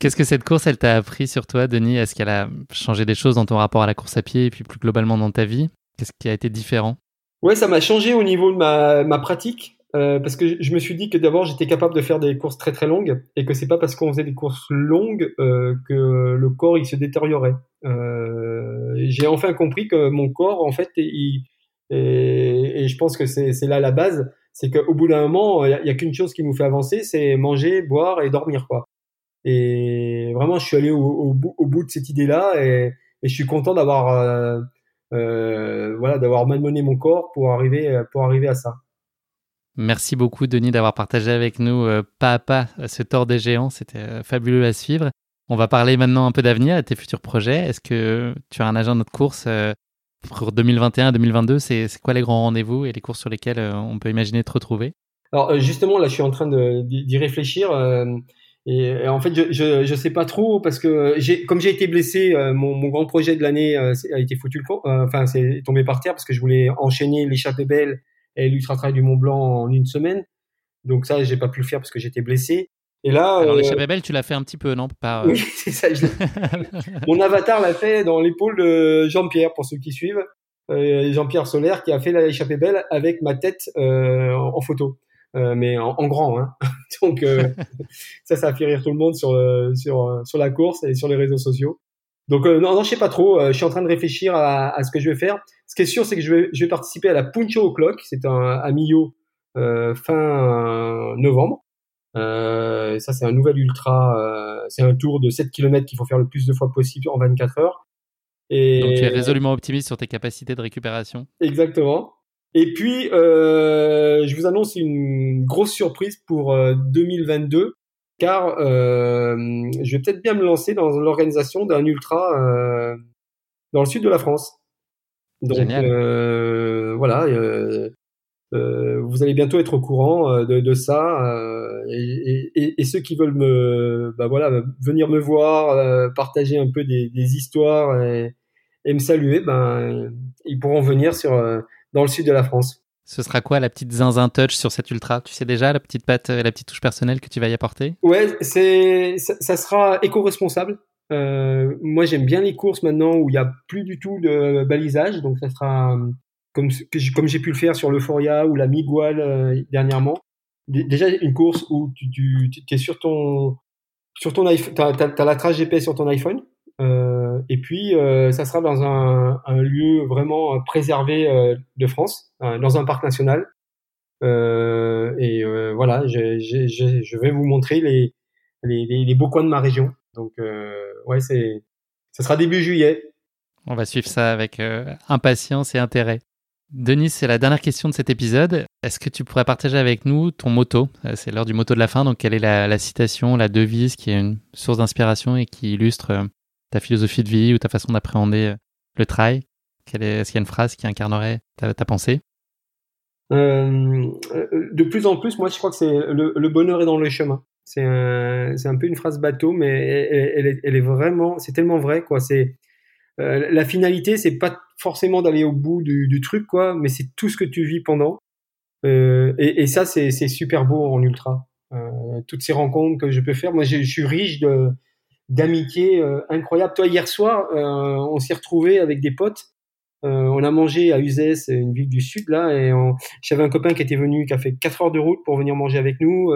Qu'est-ce que cette course, elle t'a appris sur toi, Denis? Est-ce qu'elle a changé des choses dans ton rapport à la course à pied et puis plus globalement dans ta vie? Qu'est-ce qui a été différent? Ouais, ça m'a changé au niveau de ma pratique, parce que je me suis dit que d'abord j'étais capable de faire des courses très très longues et que c'est pas parce qu'on faisait des courses longues que le corps il se détériorait. J'ai enfin compris que mon corps, en fait, et je pense que c'est là la base, c'est qu'au bout d'un moment, il y a qu'une chose qui nous fait avancer, c'est manger, boire et dormir, quoi. Et vraiment, je suis allé au bout de cette idée-là, et je suis content d'avoir malmené mon corps pour arriver à ça. Merci beaucoup, Denis, d'avoir partagé avec nous pas à pas ce Tor des Géants. C'était fabuleux à suivre. On va parler maintenant un peu d'avenir et de tes futurs projets. Est-ce que tu as un agenda de course pour 2021-2022? C'est quoi les grands rendez-vous et les courses sur lesquelles on peut imaginer te retrouver? Alors justement, là, je suis en train d'y réfléchir. Et en fait, je sais pas trop parce que comme j'ai été blessé, mon grand projet de l'année a été foutu le camp. Enfin, c'est tombé par terre parce que je voulais enchaîner les Châteaux-Belles et l'Ultra-Trail du Mont-Blanc en une semaine. Donc ça, j'ai pas pu le faire parce que j'étais blessé. Et là, alors les Châteaux-Belles, tu l'as fait un petit peu, non? Par oui, c'est ça. Mon avatar l'a fait dans l'épaule de Jean-Pierre pour ceux qui suivent. Jean-Pierre Solaire qui a fait la Châteaux-Belles avec ma tête en photo. Mais en grand, hein. Donc ça a fait rire tout le monde sur la course et sur les réseaux sociaux. Donc non, je sais pas trop. Je suis en train de réfléchir à ce que je vais faire. Ce qui est sûr, c'est que je vais participer à la Puncho O'Clock. C'est à Millau fin novembre. Ça c'est un nouvel ultra. C'est un tour de 7 km qu'il faut faire le plus de fois possible en 24 heures. Et... donc tu es résolument optimiste sur tes capacités de récupération. Exactement. Et puis, je vous annonce une grosse surprise pour 2022, car je vais peut-être bien me lancer dans l'organisation d'un ultra dans le sud de la France. Donc, génial. Voilà, vous allez bientôt être au courant de ça. Et ceux qui veulent venir me voir, partager un peu des histoires et me saluer, ils pourront venir sur... dans le sud de la France. Ce sera quoi la petite zinzin touch sur cet ultra? Tu sais déjà la petite patte, la petite touche personnelle que tu vas y apporter? Ouais, ça sera éco-responsable. Moi, j'aime bien les courses maintenant où il n'y a plus du tout de balisage. Donc, ça sera comme j'ai pu le faire sur l'Euphoria ou la Miguel dernièrement. Déjà, une course où tu es sur ton iPhone, tu as la trace GPS sur ton iPhone. Et puis, ça sera dans un lieu vraiment préservé de France, dans un parc national. Voilà, je vais vous montrer les beaux coins de ma région. Donc, ouais, ça sera début juillet. On va suivre ça avec impatience et intérêt. Denis, c'est la dernière question de cet épisode. Est-ce que tu pourrais partager avec nous ton motto? C'est l'heure du motto de la fin. Donc, quelle est la citation, la devise qui est une source d'inspiration et qui illustre ta philosophie de vie ou ta façon d'appréhender le trail? Est-ce qu'il y a une phrase qui incarnerait ta pensée? De plus en plus, moi, je crois que c'est le bonheur est dans les chemins. C'est un peu une phrase bateau, mais elle est vraiment, c'est tellement vrai, quoi. C'est la finalité, c'est pas forcément d'aller au bout du truc, quoi, mais c'est tout ce que tu vis pendant. Et ça, c'est super beau en ultra. Toutes ces rencontres que je peux faire, moi, je suis riche d'amitiés incroyables. Toi, hier soir, on s'est retrouvés avec des potes. On a mangé à Uzès, une ville du sud là, et j'avais un copain qui était venu, qui a fait 4 heures de route pour venir manger avec nous,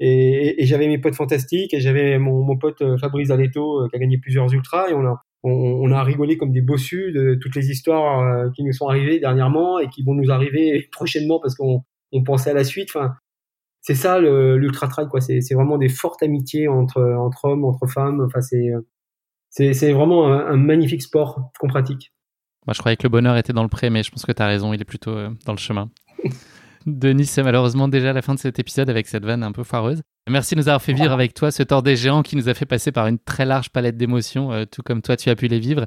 et j'avais mes potes fantastiques, et j'avais mon pote Fabrice Aletto qui a gagné plusieurs ultras, et on a rigolé comme des bossus de toutes les histoires qui nous sont arrivées dernièrement et qui vont nous arriver prochainement parce qu'on pensait à la suite. Enfin, c'est ça l'ultra trail, quoi. C'est vraiment des fortes amitiés entre hommes, entre femmes. Enfin, c'est vraiment un magnifique sport qu'on pratique. Moi, je croyais que le bonheur était dans le pré, mais je pense que tu as raison, il est plutôt dans le chemin. Denis, c'est malheureusement déjà la fin de cet épisode avec cette vanne un peu foireuse. Merci de nous avoir fait vivre avec toi ce Tor des Géants qui nous a fait passer par une très large palette d'émotions, tout comme toi, tu as pu les vivre.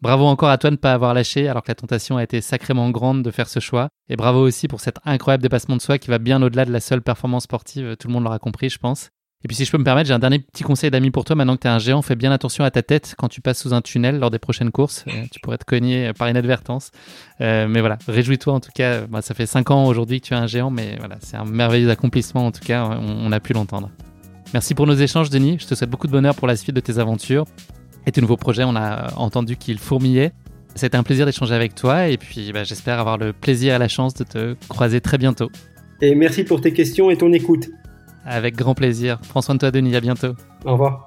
Bravo encore à toi de ne pas avoir lâché, alors que la tentation a été sacrément grande de faire ce choix. Et bravo aussi pour cet incroyable dépassement de soi qui va bien au-delà de la seule performance sportive. Tout le monde l'aura compris, je pense. Et puis si je peux me permettre, j'ai un dernier petit conseil d'ami pour toi. Maintenant que tu es un géant, fais bien attention à ta tête quand tu passes sous un tunnel lors des prochaines courses. Tu pourrais te cogner par inadvertance. Mais voilà, réjouis-toi en tout cas. Bah, ça fait 5 ans aujourd'hui que tu es un géant, mais voilà, c'est un merveilleux accomplissement en tout cas, on a pu l'entendre. Merci pour nos échanges, Denis. Je te souhaite beaucoup de bonheur pour la suite de tes aventures. Et tes nouveaux projets, on a entendu qu'ils fourmillaient. C'était un plaisir d'échanger avec toi et puis j'espère avoir le plaisir et la chance de te croiser très bientôt. Et merci pour tes questions et ton écoute. Avec grand plaisir. Prends soin de toi, Denis. À bientôt. Au revoir.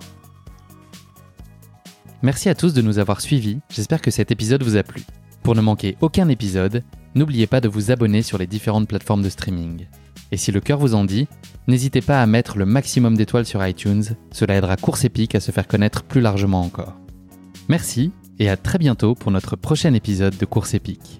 Merci à tous de nous avoir suivis. J'espère que cet épisode vous a plu. Pour ne manquer aucun épisode, n'oubliez pas de vous abonner sur les différentes plateformes de streaming. Et si le cœur vous en dit, n'hésitez pas à mettre le maximum d'étoiles sur iTunes. Cela aidera Course Épique à se faire connaître plus largement encore. Merci et à très bientôt pour notre prochain épisode de Course Épique.